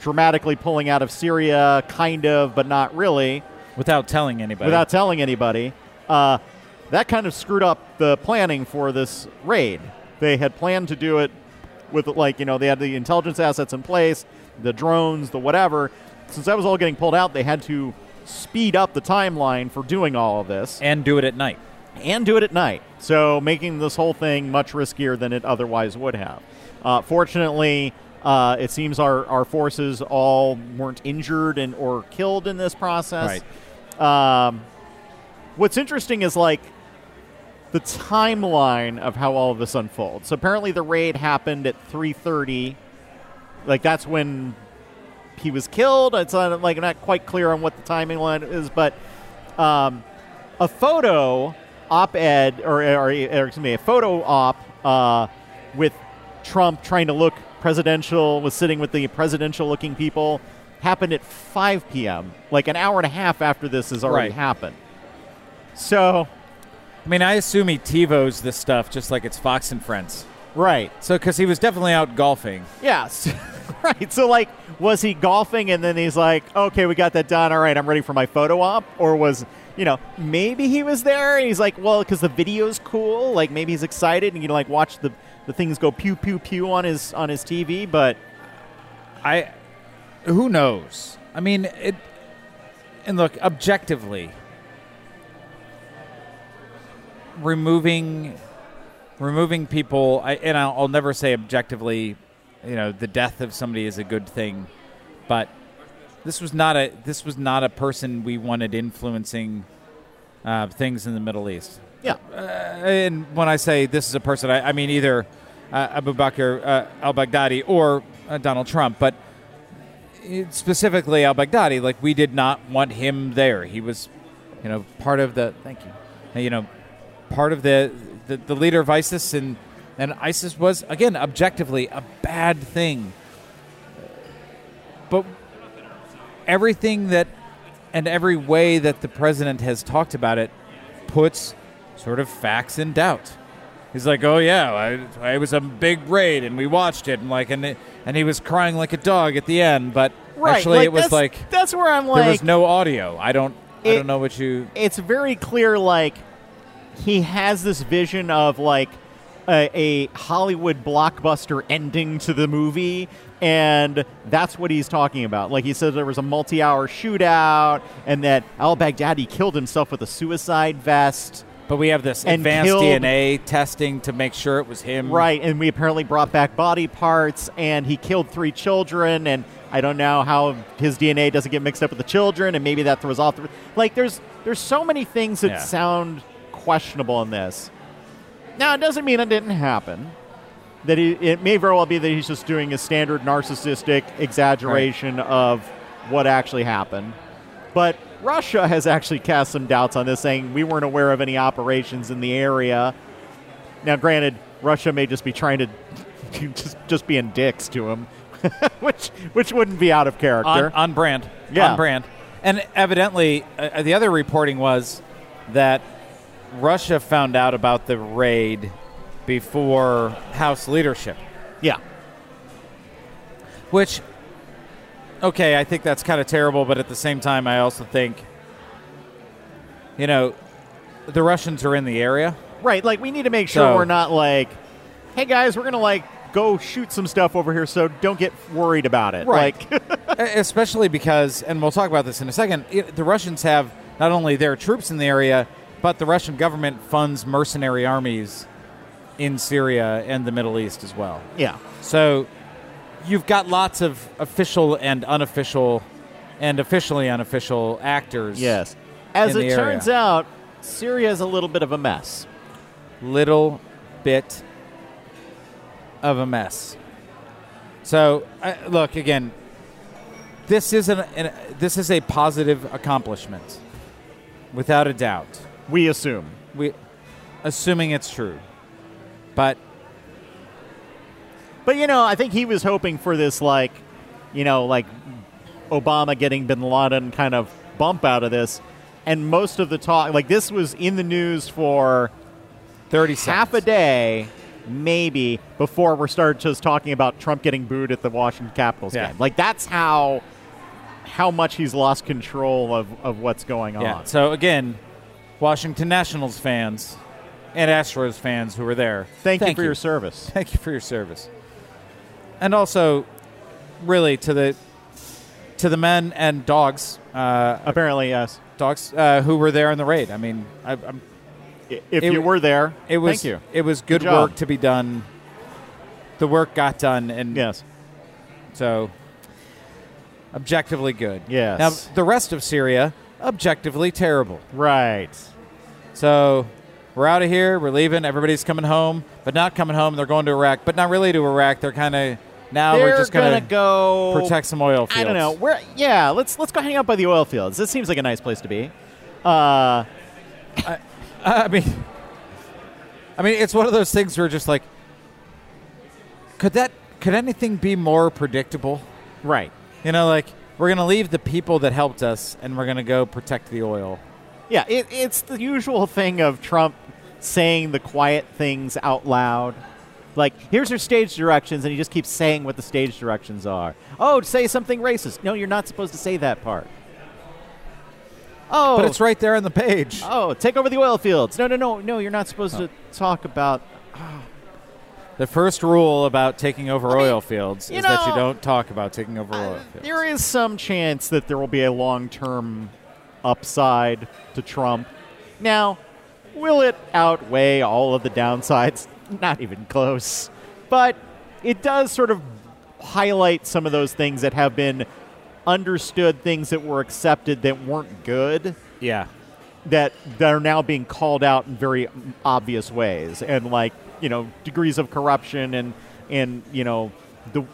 dramatically pulling out of Syria, kind of, but not really. Without telling anybody. Without telling anybody. That kind of screwed up the planning for this raid. They had planned to do it with, like, you know, they had the intelligence assets in place, the drones, the whatever. Since that was all getting pulled out, they had to speed up the timeline for doing all of this. And do it at night. And do it at night. So making this whole thing much riskier than it otherwise would have. Fortunately, it seems our forces all weren't injured and or killed in this process. Right. What's interesting is, like, the timeline of how all of this unfolds. So apparently the raid happened at 3:30. Like, that's when he was killed. It's not, like, I'm not quite clear on what the timing line is, but a photo op-ed, or excuse me, a photo op with Trump trying to look presidential, was sitting with the presidential-looking people, happened at 5 p.m., like an hour and a half after this has already happened. So, I mean, I assume he TiVos this stuff just like it's Fox and Friends. Right. So, because he was definitely out golfing. Yes. Right. So, like, was he golfing and then he's like, okay, we got that done. All right, I'm ready for my photo op? Or was, you know, maybe he was there and he's like, well, because the video's cool. Like, maybe he's excited and you, like, watch the things go pew, pew, pew on his TV. But who knows? I mean, and look, objectively, removing people, and I'll never say objectively, you know, the death of somebody is a good thing, but this was not a person we wanted influencing things in the Middle East. Yeah, and when I say this is a person, I mean either Abu Bakr al-Baghdadi or Donald Trump, but specifically al-Baghdadi. Like, we did not want him there. He was, you know, part of the part of the leader of ISIS, and ISIS was, again, objectively a bad thing. But everything that, and every way that the president has talked about it, puts sort of facts in doubt. He's like, oh yeah, it was a big raid, and we watched it, and like, and he was crying like a dog at the end, but actually like, it was like, that's where I'm like, there was no audio. I don't know what you. It's very clear, like, he has this vision of, like, a Hollywood blockbuster ending to the movie, and that's what he's talking about. Like, he says there was a multi-hour shootout, and that al-Baghdadi killed himself with a suicide vest. But we have this advanced DNA testing to make sure it was him. Right, and we apparently brought back body parts, and he killed 3 children, and I don't know how his DNA doesn't get mixed up with the children, and maybe that throws off the... Like, there's so many things that sound... questionable in this. Now, it doesn't mean it didn't happen. That it may very well be that he's just doing a standard narcissistic exaggeration of what actually happened. But Russia has actually cast some doubts on this, saying we weren't aware of any operations in the area. Now, granted, Russia may just be trying to just being dicks to him, which wouldn't be out of character. On brand. Yeah. On brand. And evidently, the other reporting was that Russia found out about the raid before House leadership. Yeah. Which, okay, I think that's kind of terrible, but at the same time, I also think, you know, the Russians are in the area. Right, like, we need to make sure we're not like, hey, guys, we're going to, like, go shoot some stuff over here, so don't get worried about it. Right. Like, especially because, and we'll talk about this in a second, the Russians have not only their troops in the area, but the Russian government funds mercenary armies in Syria and the Middle East as well. Yeah. So you've got lots of official and unofficial and officially unofficial actors. Yes. As it turns out, Syria is a little bit of a mess. Little bit of a mess. So, look, again, this is a positive accomplishment, without a doubt. We assume. Assuming it's true. But, you know, I think he was hoping for this, like, you know, like Obama getting bin Laden kind of bump out of this. And most of the talk, like this was in the news for 30 seconds. Half a day, maybe, before we started just talking about Trump getting booed at the Washington Capitals game. Like that's how much he's lost control of what's going on. Yeah. So again, Washington Nationals fans and Astros fans who were there, thank you for your service. Thank you for your service. And also, really, to the men and dogs. Apparently, yes. Dogs who were there in the raid. I mean, if you were there, it was, thank you. It was good work to be done. The work got done. And yes. So, objectively good. Yes. Now, the rest of Syria, objectively terrible. Right. So, we're out of here. We're leaving. Everybody's coming home, but not coming home. They're going to Iraq, but not really to Iraq. They're kind of... Now we're just going to go protect some oil fields. I don't know. Let's go hang out by the oil fields. This seems like a nice place to be. I mean, it's one of those things where just like, could anything be more predictable? Right. You know, like we're going to leave the people that helped us, and we're going to go protect the oil. Yeah, it's the usual thing of Trump saying the quiet things out loud. Like, here's your stage directions, and he just keeps saying what the stage directions are. Oh, say something racist. No, you're not supposed to say that part. Oh. But it's right there on the page. Oh, take over the oil fields. No, you're not supposed to talk about... Oh. The first rule about taking over oil fields is that you don't talk about taking over oil fields. There is some chance that there will be a long-term upside to Trump. Now, will it outweigh all of the downsides? Not even close. But it does sort of highlight some of those things that have been understood, things that were accepted that weren't good. Yeah. That are now being called out in very obvious ways. And like, you know, degrees of corruption and you know, the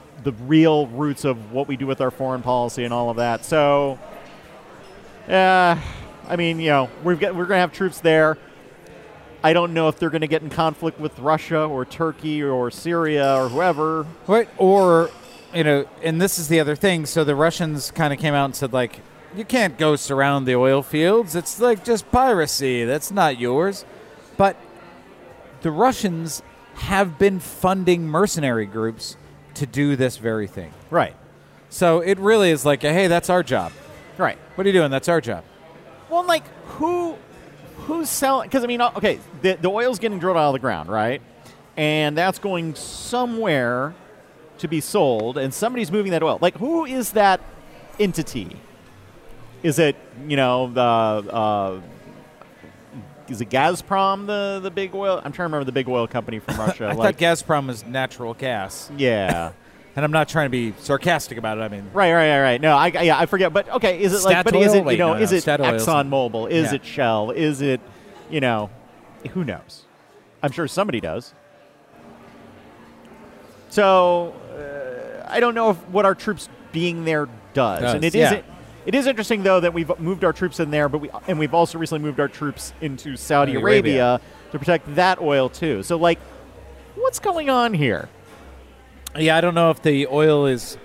real roots of what we do with our foreign policy and all of that. So, I mean, you know, we're going to have troops there. I don't know if they're going to get in conflict with Russia or Turkey or Syria or whoever. Right. Or, you know, and this is the other thing. So the Russians kind of came out and said, like, you can't go surround the oil fields. It's like just piracy. That's not yours. But the Russians have been funding mercenary groups to do this very thing. Right. So it really is like, hey, that's our job. Right. What are you doing? That's our job. Well, like, Who's selling? Because, I mean, okay, the oil's getting drilled out of the ground, right? And that's going somewhere to be sold, and somebody's moving that oil. Like, who is that entity? Is it, you know, is it Gazprom, the big oil? I'm trying to remember the big oil company from Russia. I thought Gazprom was natural gas. Yeah. And I'm not trying to be sarcastic about it. I mean, right. No, I forget. But okay, is it like? But is it is it ExxonMobil? Is it Shell? Is it Who knows? I'm sure somebody does. So I don't know what our troops being there does. And it is interesting though that we've moved our troops in there, but we've also recently moved our troops into Saudi Arabia to protect that oil too. So like, what's going on here? Yeah, I don't know if the oil is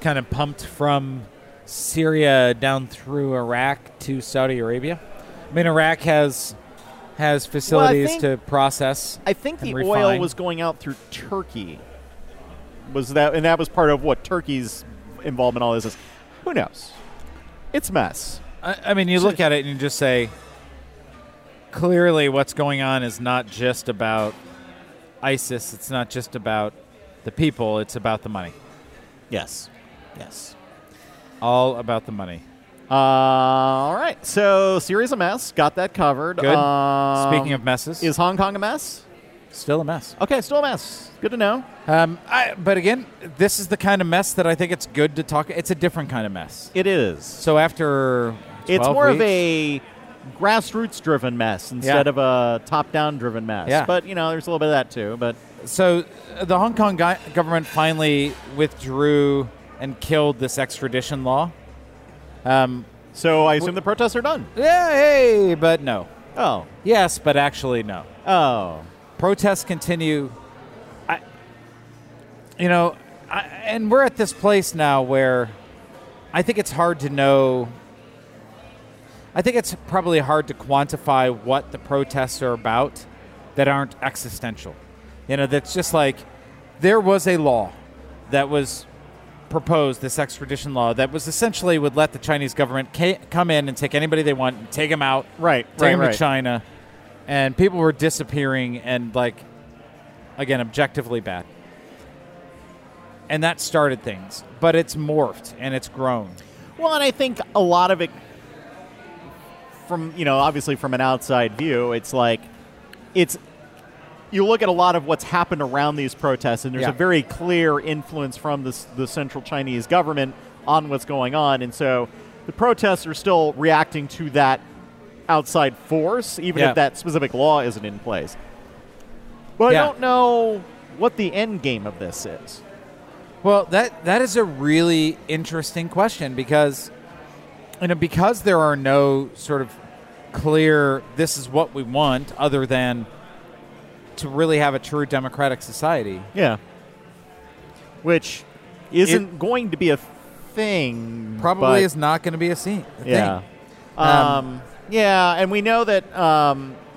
kind of pumped from Syria down through Iraq to Saudi Arabia. I mean, Iraq has facilities to process. I think the oil was going out through Turkey. That was part of what Turkey's involvement in all this is. Who knows? It's a mess. I mean, you look at it and you just say, clearly what's going on is not just about ISIS. It's not just about the people, it's about the money. Yes. All about the money. All right. So, Syria's a mess. Got that covered. Good. Speaking of messes. Is Hong Kong a mess? Still a mess. Okay, still a mess. Good to know. But again, this is the kind of mess that I think it's good to talk. It's a different kind of mess. It is. So, after 12 it's more weeks, of a grassroots-driven mess instead of a top-down-driven mess. Yeah. But, you know, there's a little bit of that, too. But so the Hong Kong government finally withdrew and killed this extradition law. So I assume the protests are done. Yeah, hey, but no. Oh. Yes, but actually no. Oh. Protests continue. And we're at this place now where I think it's hard to know I think it's probably hard to quantify what the protests are about that aren't existential. You know, that's just like, there was a law that was proposed, this extradition law, that was essentially would let the Chinese government come in and take anybody they want, and take them out, take them to China. And people were disappearing and, like, again, objectively bad. And that started things. But it's morphed and it's grown. Well, and I think a lot of it, from, you know, obviously from an outside view, it's like, it's, you look at a lot of what's happened around these protests, and there's a very clear influence from the central Chinese government on what's going on. And so the protests are still reacting to that outside force, even if that specific law isn't in place. Well, I don't know what the end game of this is. Well, that is a really interesting question, because, you know, because there are no sort of clear, this is what we want, other than to really have a true democratic society. Yeah. Which isn't going to be a thing. Probably is not going to be a thing. Yeah. Yeah, and we know that,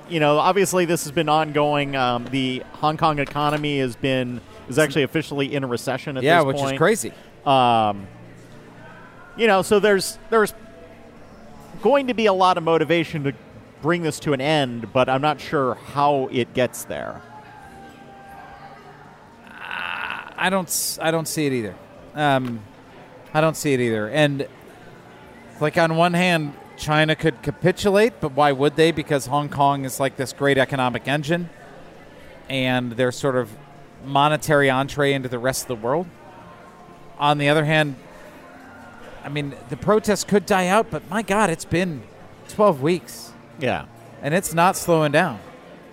you know, obviously this has been ongoing. The Hong Kong economy is actually officially in a recession at this point. Yeah, which is crazy. You know, so there's going to be a lot of motivation to bring this to an end, but I'm not sure how it gets there. I don't see it either. And, like, on one hand, China could capitulate, but why would they? Because Hong Kong is like this great economic engine, and their sort of monetary entree into the rest of the world. On the other hand, I mean, the protests could die out, but my God, it's been 12 weeks. Yeah. And it's not slowing down.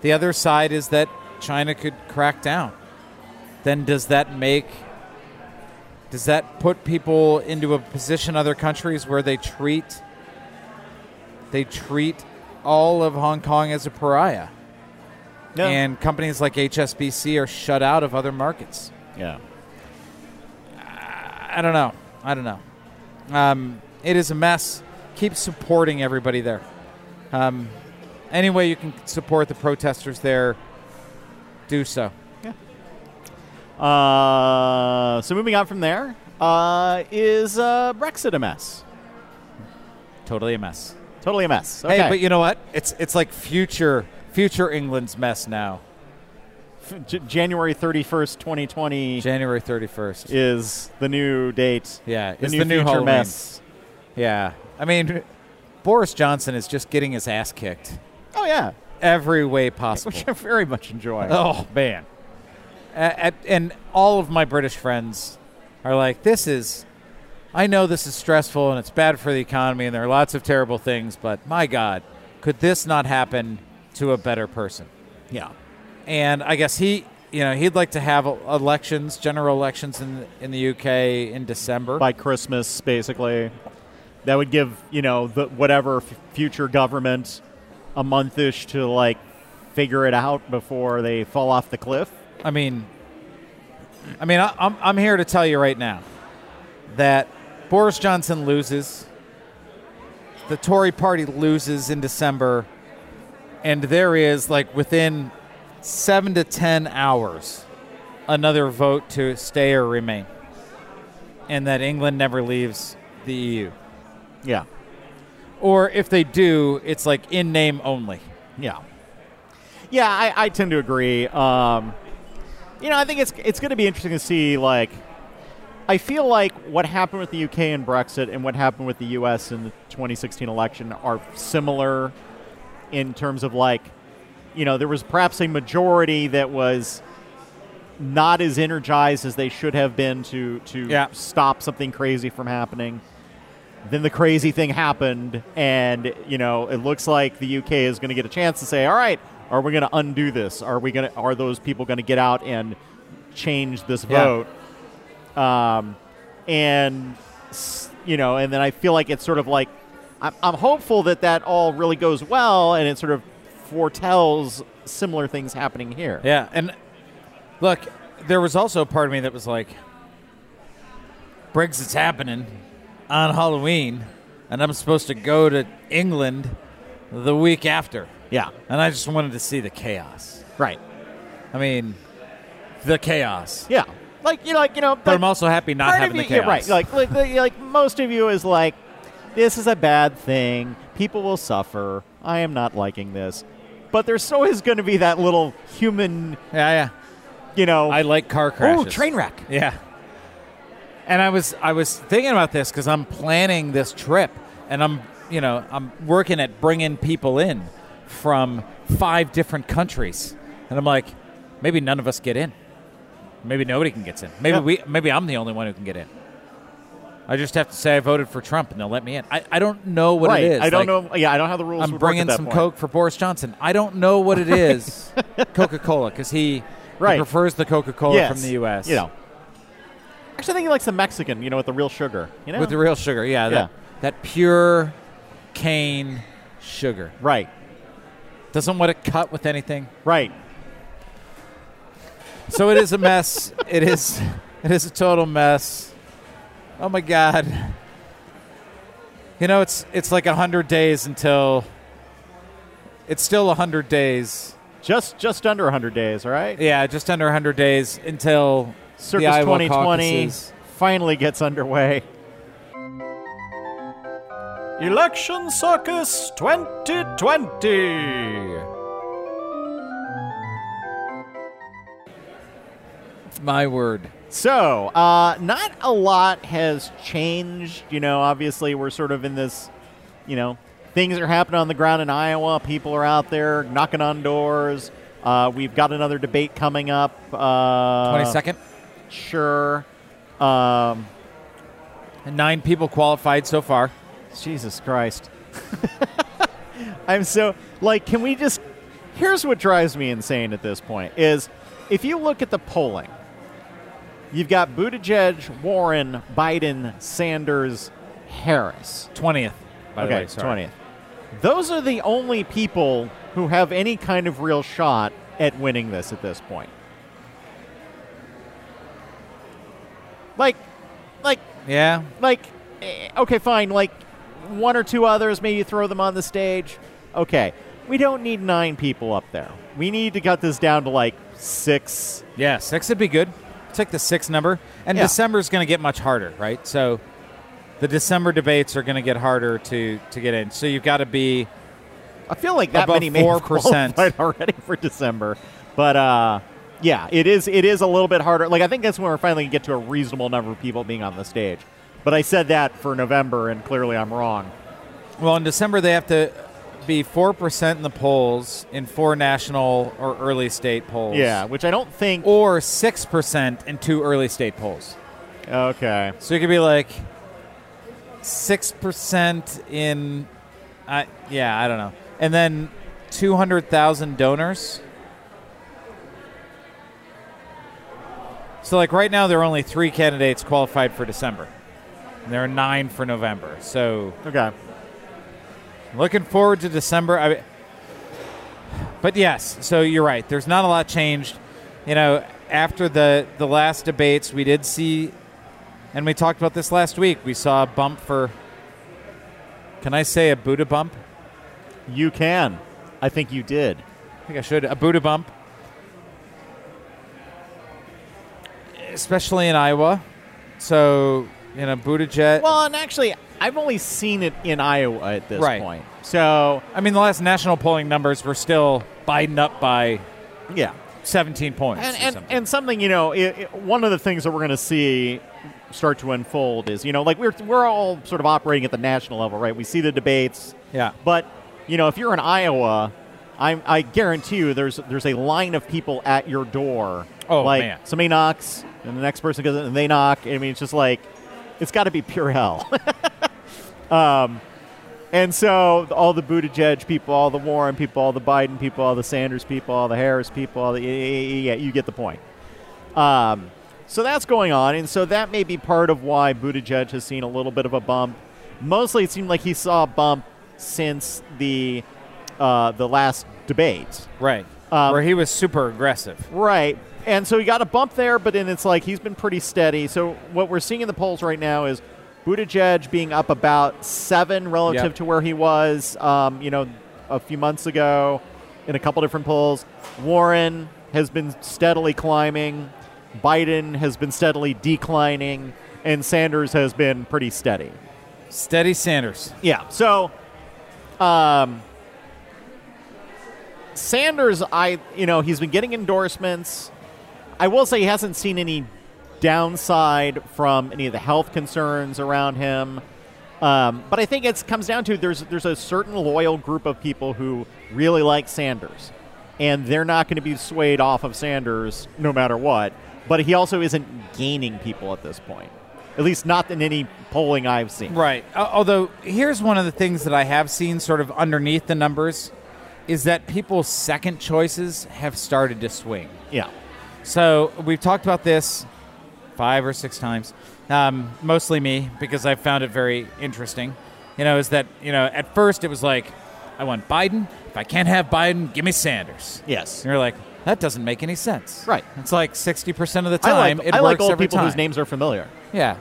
The other side is that China could crack down. Then does that put people into a position in other countries where they treat all of Hong Kong as a pariah? No. And companies like HSBC are shut out of other markets. Yeah. I don't know. It is a mess. Keep supporting everybody there. Any way you can support the protesters there, do so. Yeah. So moving on from there, is Brexit a mess? Totally a mess. Okay. Hey, but you know what? It's like future England's mess now. January 31st, 2020. January 31st is the new date. Yeah, it's the new future mess. Yeah, I mean, Boris Johnson is just getting his ass kicked. Oh yeah, every way possible, which I very much enjoy. Oh man, and all of my British friends are like, "This is, I know this is stressful and it's bad for the economy and there are lots of terrible things, but my God, could this not happen to a better person?" Yeah. And I guess he'd like to have elections, general elections in the UK in December. By Christmas, basically. That would give, you know, the whatever future government a month-ish to, like, figure it out before they fall off the cliff. I mean, I'm here to tell you right now that Boris Johnson loses, the Tory party loses in December, and there is, like, within 7 to 10 hours, another vote to stay or remain, and that England never leaves the EU. Yeah. Or if they do, it's like in name only. Yeah. Yeah, I tend to agree. You know, I think it's going to be interesting to see, like, I feel like what happened with the UK and Brexit and what happened with the US in the 2016 election are similar in terms of, like, you know, there was perhaps a majority that was not as energized as they should have been to stop something crazy from happening. Then the crazy thing happened, and, you know, it looks like the UK is going to get a chance to say, all right, are we going to undo this? Are those people going to get out and change this vote? And, you know, and then I feel like it's sort of like, I'm hopeful that all really goes well, and it sort of foretells similar things happening here. Yeah, and look, there was also a part of me that was like, Brexit's happening on Halloween. and I'm supposed to go to England the week after. Yeah. And I just wanted to see the chaos. Right. I mean, the chaos. Yeah. But I'm also happy not having the chaos. Yeah, right. Like most of you is like, this is a bad thing. People will suffer. I am not liking this. But there's always going to be that little human, I like car crashes. Oh, train wreck. Yeah. And I was thinking about this because I'm planning this trip, and I'm working at bringing people in from 5 different countries, and I'm like, maybe none of us get in. Maybe nobody can get in. Maybe I'm the only one who can get in. I just have to say I voted for Trump, and they'll let me in. I don't know what it is. I don't know. Yeah, I don't have the rules. I'm bringing some Coke for Boris Johnson. I don't know what it is. Coca-Cola, because he prefers the Coca-Cola from the U.S. Actually, I think he likes the Mexican, with the real sugar. With the real sugar, yeah. That pure cane sugar. Right. Doesn't want to cut with anything. Right. So it is a mess. It is a total mess. Oh, my God. It's like 100 days until... It's still 100 days. Just under 100 days, all right? Yeah, just under 100 days until Circus 2020 finally gets underway. Election Circus 2020. My word. So, not a lot has changed. Obviously we're sort of in this, things are happening on the ground in Iowa. People are out there knocking on doors. We've got another debate coming up. 22nd? Sure. 9 people qualified so far. Jesus Christ. I'm so, can we just, here's what drives me insane at this point is if you look at the polling, you've got Buttigieg, Warren, Biden, Sanders, Harris. 20th, by the way. Sorry. 20th. Those are the only people who have any kind of real shot at winning this at this point. Yeah. Okay, fine. One or two others, maybe throw them on the stage. Okay. We don't need 9 people up there. We need to cut this down to 6. Yeah, 6 would be good. Take the 6 number. And December's going to get much harder, right? So the December debates are going to get harder to get in. So you've got to be I feel like that many may have qualified already for December. But, it is a little bit harder. I think that's when we're finally going to get to a reasonable number of people being on the stage. But I said that for November, and clearly I'm wrong. Well, in December, they have to be 4% in the polls in 4 national or early state polls. Yeah, which I don't think... Or 6% in 2 early state polls. Okay. So it could be 6% in... I don't know. And then 200,000 donors... So, right now, there are only 3 candidates qualified for December. And there are 9 for November. So, okay. Looking forward to December. But, yes, so you're right. There's not a lot changed. After the last debates, we did see, and we talked about this last week, we saw a bump for, can I say a Buddha bump? You can. I think you did. I think I should. A Buddha bump. Especially in Iowa. So, Buttigieg. Well, and actually, I've only seen it in Iowa at this point. So, the last national polling numbers were still Biden up by 17 points. And something, one of the things that we're going to see start to unfold is, we're all sort of operating at the national level, right? We see the debates. Yeah. But, if you're in Iowa, I guarantee you there's a line of people at your door. Oh, man. Somebody knocks, and the next person goes in, and they knock. It's just it's got to be pure hell. And so all the Buttigieg people, all the Warren people, all the Biden people, all the Sanders people, all the Harris people, you get the point. So that's going on, and so that may be part of why Buttigieg has seen a little bit of a bump. Mostly it seemed like he saw a bump since the last debate. Right, where he was super aggressive. Right. And so he got a bump there, but then it's he's been pretty steady. So what we're seeing in the polls right now is Buttigieg being up about 7 relative to where he was, you know, a few months ago in a couple different polls. Warren has been steadily climbing. Biden has been steadily declining. And Sanders has been pretty steady. Steady Sanders. Yeah. So Sanders, you know, he's been getting endorsements. I will say he hasn't seen any downside from any of the health concerns around him. But I think it comes down to there's a certain loyal group of people who really like Sanders. And they're not going to be swayed off of Sanders no matter what. But he also isn't gaining people at this point, at least not in any polling I've seen. Right. Although here's one of the things that I have seen sort of underneath the numbers is that people's second choices have started to swing. Yeah. So we've talked about this 5 or 6 times, mostly me, because I found it very interesting. You know, is that, you know, at first it was like, I want Biden. If I can't have Biden, give me Sanders. Yes. And you're like, that doesn't make any sense. Right. It's like 60% of the time it works every time. I like old people whose names are familiar. Yeah.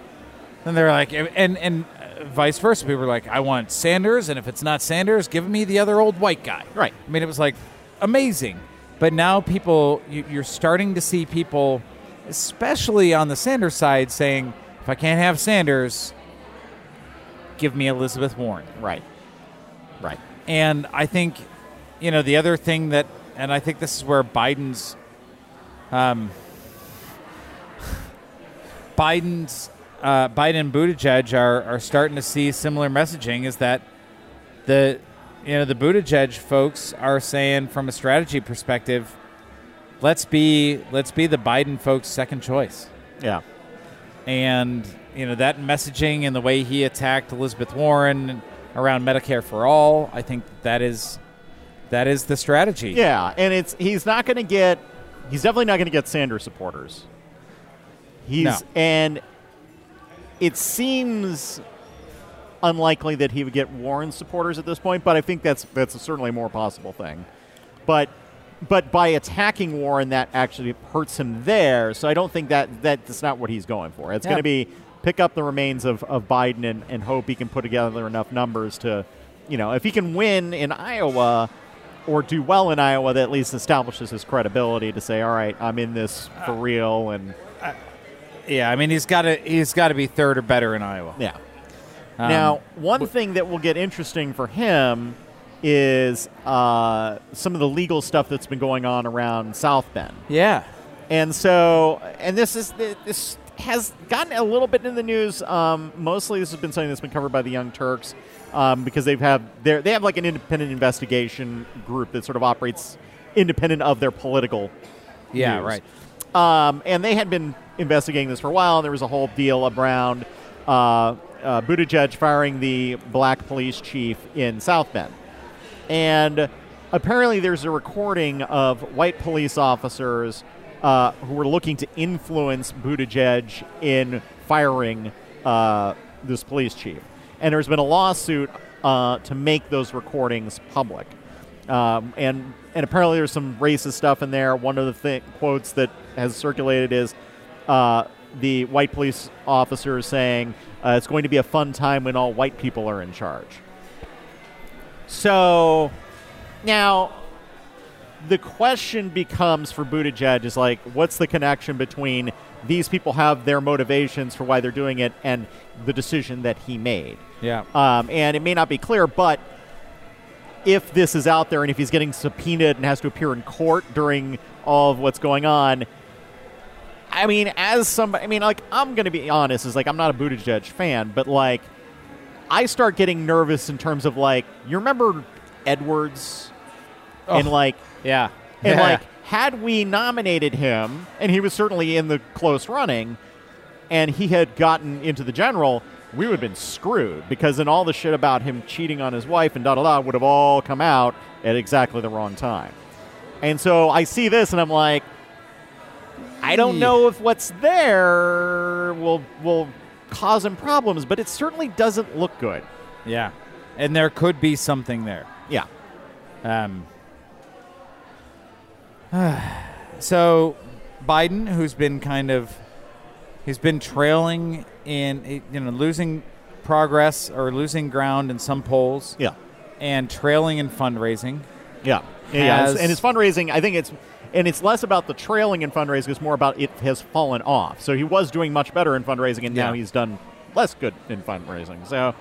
And they're like, and vice versa. People were like, I want Sanders, and if it's not Sanders, give me the other old white guy. Right. I mean, it was like amazing. But now people, you're starting to see people, especially on the Sanders side, saying, if I can't have Sanders, give me Elizabeth Warren. Right. Right. And I think, you know, the other thing that, and I think this is where Biden's Biden and Buttigieg are starting to see similar messaging is that the, you know, the Buttigieg folks are saying from a strategy perspective, let's be the Biden folks' second choice. Yeah. And, you know, that messaging and the way he attacked Elizabeth Warren around Medicare for All, I think that is the strategy. Yeah, and he's definitely not going to get Sanders supporters. And it seems unlikely that he would get Warren supporters at this point, but I think that's certainly a more possible thing. But by attacking Warren, that actually hurts him there, so I don't think that's not what he's going for. It's going to be pick up the remains of Biden and hope he can put together enough numbers to, you know, if he can win in Iowa or do well in Iowa, that at least establishes his credibility to say, all right, I'm in this for real. And yeah, I mean, he's got to be third or better in Iowa. Yeah. Now, one thing that will get interesting for him is some of the legal stuff that's been going on around South Bend. Yeah. And so, and this has gotten a little bit in the news. Mostly this has been something that's been covered by the Young Turks. Because they have like an independent investigation group that sort of operates independent of their political news. Right. And they had been investigating this for a while, and there was a whole deal around Buttigieg firing the black police chief in South Bend. And apparently there's a recording of white police officers who were looking to influence Buttigieg in firing this police chief. And there's been a lawsuit to make those recordings public. And apparently there's some racist stuff in there. One of the quotes that has circulated is the white police officer saying, it's going to be a fun time when all white people are in charge. So now the question becomes for Buttigieg is like, what's the connection between these people have their motivations for why they're doing it and the decision that he made. Yeah. And it may not be clear, but if this is out there and if he's getting subpoenaed and has to appear in court during all of what's going on, I mean, as somebody, I mean, like, I'm going to be honest, is like, I'm not a Buttigieg fan, but like, I start getting nervous in terms of like, you remember Edwards? Oh. And like, yeah. And like, had we nominated him, and he was certainly in the close running, and he had gotten into the general, we would have been screwed because then all the shit about him cheating on his wife and da-da-da would have all come out at exactly the wrong time. And so I see this, and I'm like, I don't know if what's there will cause him problems, but it certainly doesn't look good. Yeah, and there could be something there. Yeah. So Biden, who's been trailing in, you know, losing progress or losing ground in some polls. Yeah. And trailing in fundraising. Yeah. And his fundraising, I think it's less about the trailing in fundraising. It's more about it has fallen off. So he was doing much better in fundraising, and now he's done less good in fundraising. So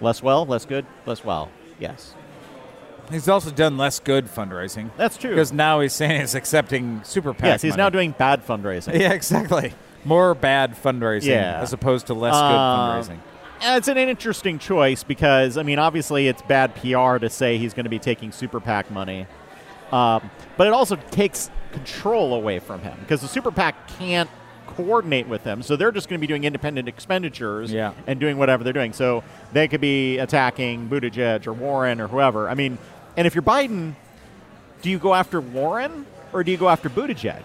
less well, less good, less well. Yes. He's also done less good fundraising. That's true. Because now he's saying he's accepting super PAC money. He's now doing bad fundraising. Yeah, exactly. More bad fundraising as opposed to less good fundraising. It's an interesting choice because, I mean, obviously it's bad PR to say he's going to be taking super PAC money. But it also takes control away from him because the super PAC can't coordinate with them. So they're just going to be doing independent expenditures and doing whatever they're doing. So they could be attacking Buttigieg or Warren or whoever. I mean, and if you're Biden, do you go after Warren or do you go after Buttigieg?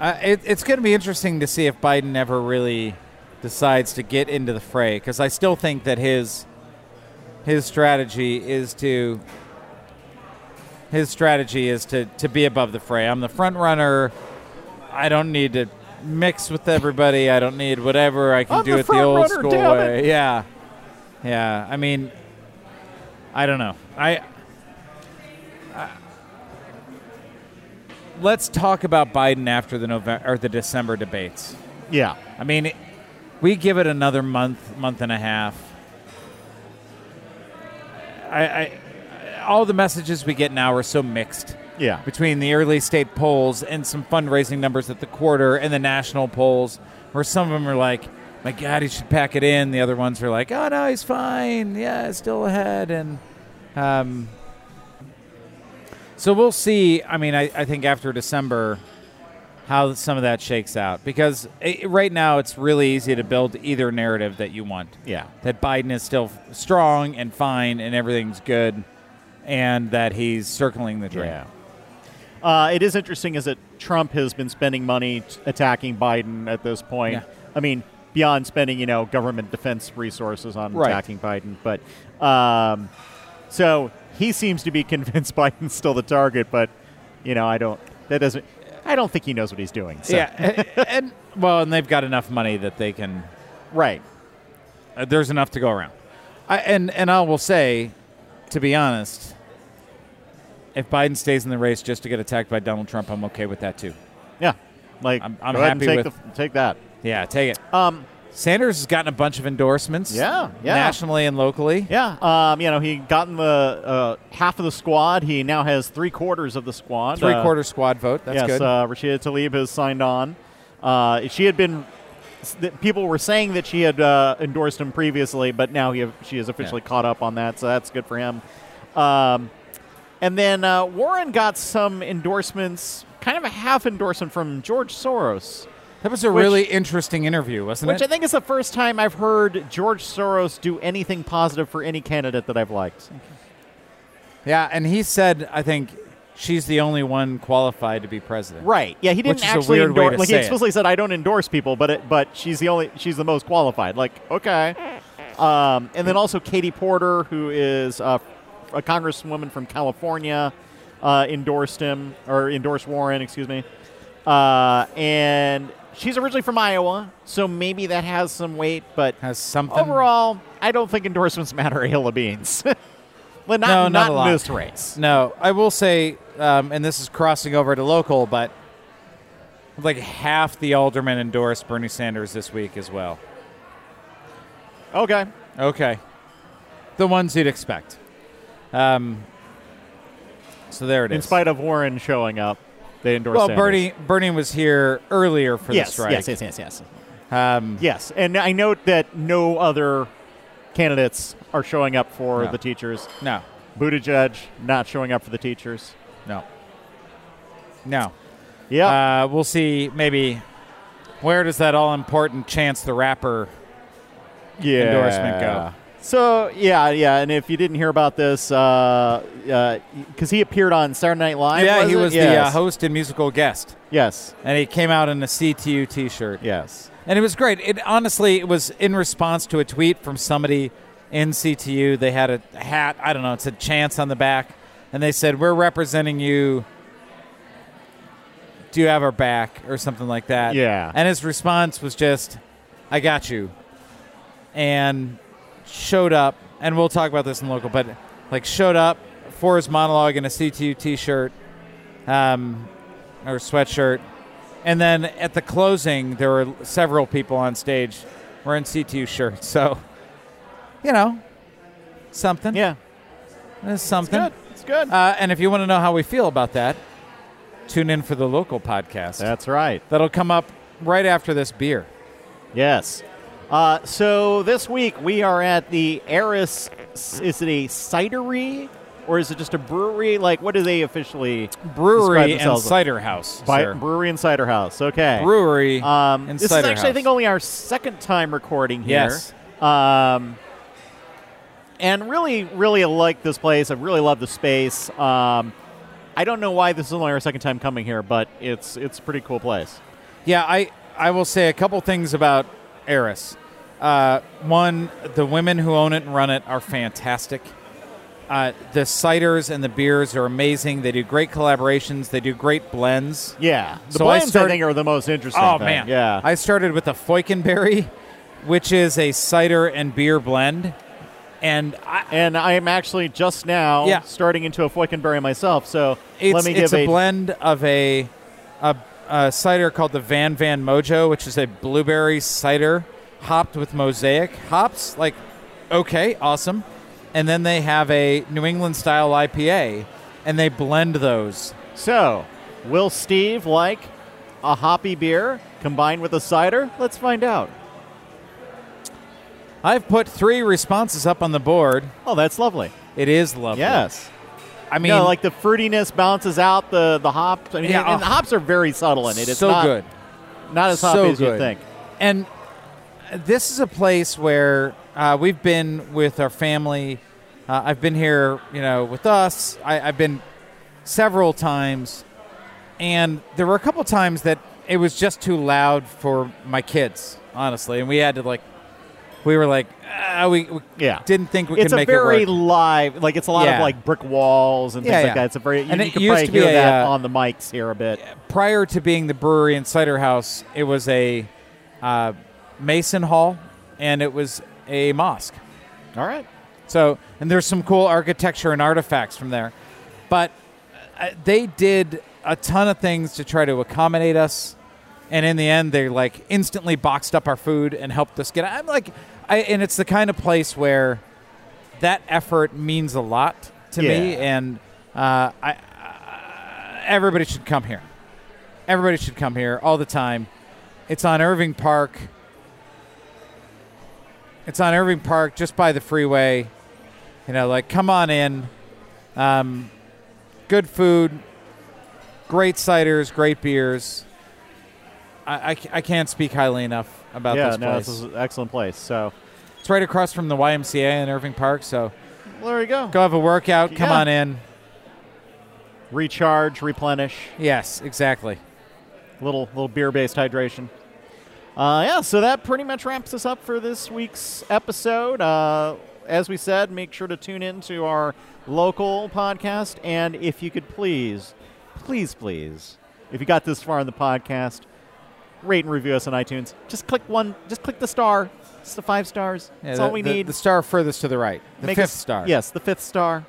It's going to be interesting to see if Biden ever really decides to get into the fray, because I still think that his strategy is to be above the fray. I'm the front runner. I don't need to mix with everybody. I don't need whatever. I can do it the old school way. Yeah. Yeah. I mean, I don't know. Let's talk about Biden after the November or the December debates. Yeah. I mean, we give it another month and a half. All the messages we get now are so mixed. Yeah. Between the early state polls and some fundraising numbers at the quarter and the national polls, where some of them are like, my God, he should pack it in. The other ones are like, oh, no, he's fine. Yeah, it's still ahead. And so we'll see. I mean, I think after December, how some of that shakes out. Because right now it's really easy to build either narrative that you want. Yeah. That Biden is still strong and fine and everything's good and that he's circling the drain. Yeah. It is interesting is that Trump has been spending money attacking Biden at this point. Yeah. I mean, beyond spending, government defense resources on attacking Biden. But so he seems to be convinced Biden's still the target. But, I don't think he knows what he's doing. So. Yeah. and they've got enough money that they can. Right. There's enough to go around. And I will say, to be honest, if Biden stays in the race just to get attacked by Donald Trump, I'm okay with that too. Yeah, like I'm go ahead happy and take that. Yeah, take it. Sanders has gotten a bunch of endorsements. Yeah, nationally and locally. Yeah, he gotten the half of the squad. He now has three-quarters of the squad. Three-quarter squad vote. That's good. Yes, Rashida Tlaib has signed on. She had been. People were saying that she had endorsed him previously, but now she is officially caught up on that, so that's good for him. And then Warren got some endorsements, kind of a half endorsement from George Soros. That was a really interesting interview, wasn't it? Which I think is the first time I've heard George Soros do anything positive for any candidate that I've liked. Yeah, and he said, I think, she's the only one qualified to be president. Right. Yeah, he didn't actually endorse. Like he explicitly said, I don't endorse people, but she's the most qualified. Like, okay. And then also Katie Porter, who is a congresswoman from California, endorsed Warren, excuse me. And she's originally from Iowa, so maybe that has some weight, but has something. Overall, I don't think endorsements matter a hill of beans. Well, not in this race. No, I will say, and this is crossing over to local, but like half the aldermen endorsed Bernie Sanders this week as well. Okay. The ones you'd expect. So there it is. In spite of Warren showing up, they endorsed Sanders. Well, Bernie was here earlier for the strike. Yes. Yes, and I note that no other candidates are showing up for the teachers. No. Buttigieg not showing up for the teachers. No. Yeah. We'll see maybe where does that all-important Chance the Rapper endorsement go. So, yeah, and if you didn't hear about this, because he appeared on Saturday Night Live, he was the host and musical guest. Yes. And he came out in a CTU T-shirt. Yes. And it was great. It was in response to a tweet from somebody in CTU. They had a hat. I don't know. It said Chance on the back. And they said, we're representing you. Do you have our back? Or something like that. Yeah. And his response was just, I got you. and showed up, and we'll talk about this in local, but like showed up for his monologue in a CTU T-shirt or sweatshirt. And then at the closing, there were several people on stage wearing CTU shirts. So, you know, something. Yeah. It's something. It's good. It's good. And if you want to know how we feel about that, tune in for the local podcast. That's right. That'll come up right after this beer. Yes. So this week we are at the Eris. Is it a cidery? Or is it just a brewery? Like, what do they officially brewery and cider house? Brewery and cider house. Okay. Brewery and cider house. This is actually, I think, only our second time recording here. Yes. And really, really like this place. I really love the space. I don't know why this is only our second time coming here, but it's a pretty cool place. Yeah, I will say a couple things about Eris. One, the women who own it and run it are fantastic. The ciders and the beers are amazing. They do great collaborations. They do great blends. Yeah. The blends, I think, are the most interesting thing. Oh, man. Yeah. I started with the Foykenberry, which is a cider and beer blend. And I am actually just now starting into a Foykenberry myself. So let me give a blend of a cider called the Van Van Mojo, which is a blueberry cider hopped with mosaic hops. Like, okay, awesome. And then they have a New England-style IPA, and they blend those. So, will Steve like a hoppy beer combined with a cider? Let's find out. I've put 3 responses up on the board. Oh, that's lovely. It is lovely. Yes. I mean, no, like the fruitiness balances out the hops. I mean, yeah, and the hops are very subtle in it. It's so not good. Not as hoppy as you think. And this is a place where... we've been with our family. I've been here, you know, with us. I've been several times. And there were a couple times that it was just too loud for my kids, honestly. And we had to, like, we were like, didn't think we could make it work. It's a very live, like, it's a lot of, like, brick walls and things like that. It's a very, and you can probably hear that on the mics here a bit. Prior to being the brewery and cider house, it was a Mason Hall, and it was a mosque. All right. So, and there's some cool architecture and artifacts from there. But they did a ton of things to try to accommodate us. And in the end, they like instantly boxed up our food and helped us get out. I'm like, and it's the kind of place where that effort means a lot to me. And everybody should come here. Everybody should come here all the time. It's on Irving Park. It's on Irving Park, just by the freeway. You know, like, come on in. Good food, great ciders, great beers. I can't speak highly enough about this place. Yeah, no, this is an excellent place. So it's right across from the YMCA in Irving Park. So there you go. Go have a workout. Yeah. Come on in. Recharge, replenish. Yes, exactly. Little beer-based hydration. So that pretty much wraps us up for this week's episode. As we said, make sure to tune in to our local podcast. And if you could please, please, please, if you got this far in the podcast, rate and review us on iTunes. Just click the star. It's the 5 stars. Yeah, that's all we need. The star furthest to the right. The 5th star. Yes, the 5th star.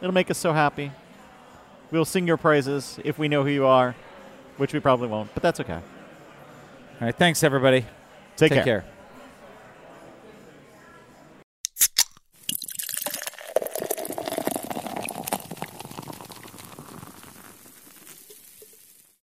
It'll make us so happy. We'll sing your praises if we know who you are, which we probably won't, but that's okay. All right, thanks, everybody. Take care.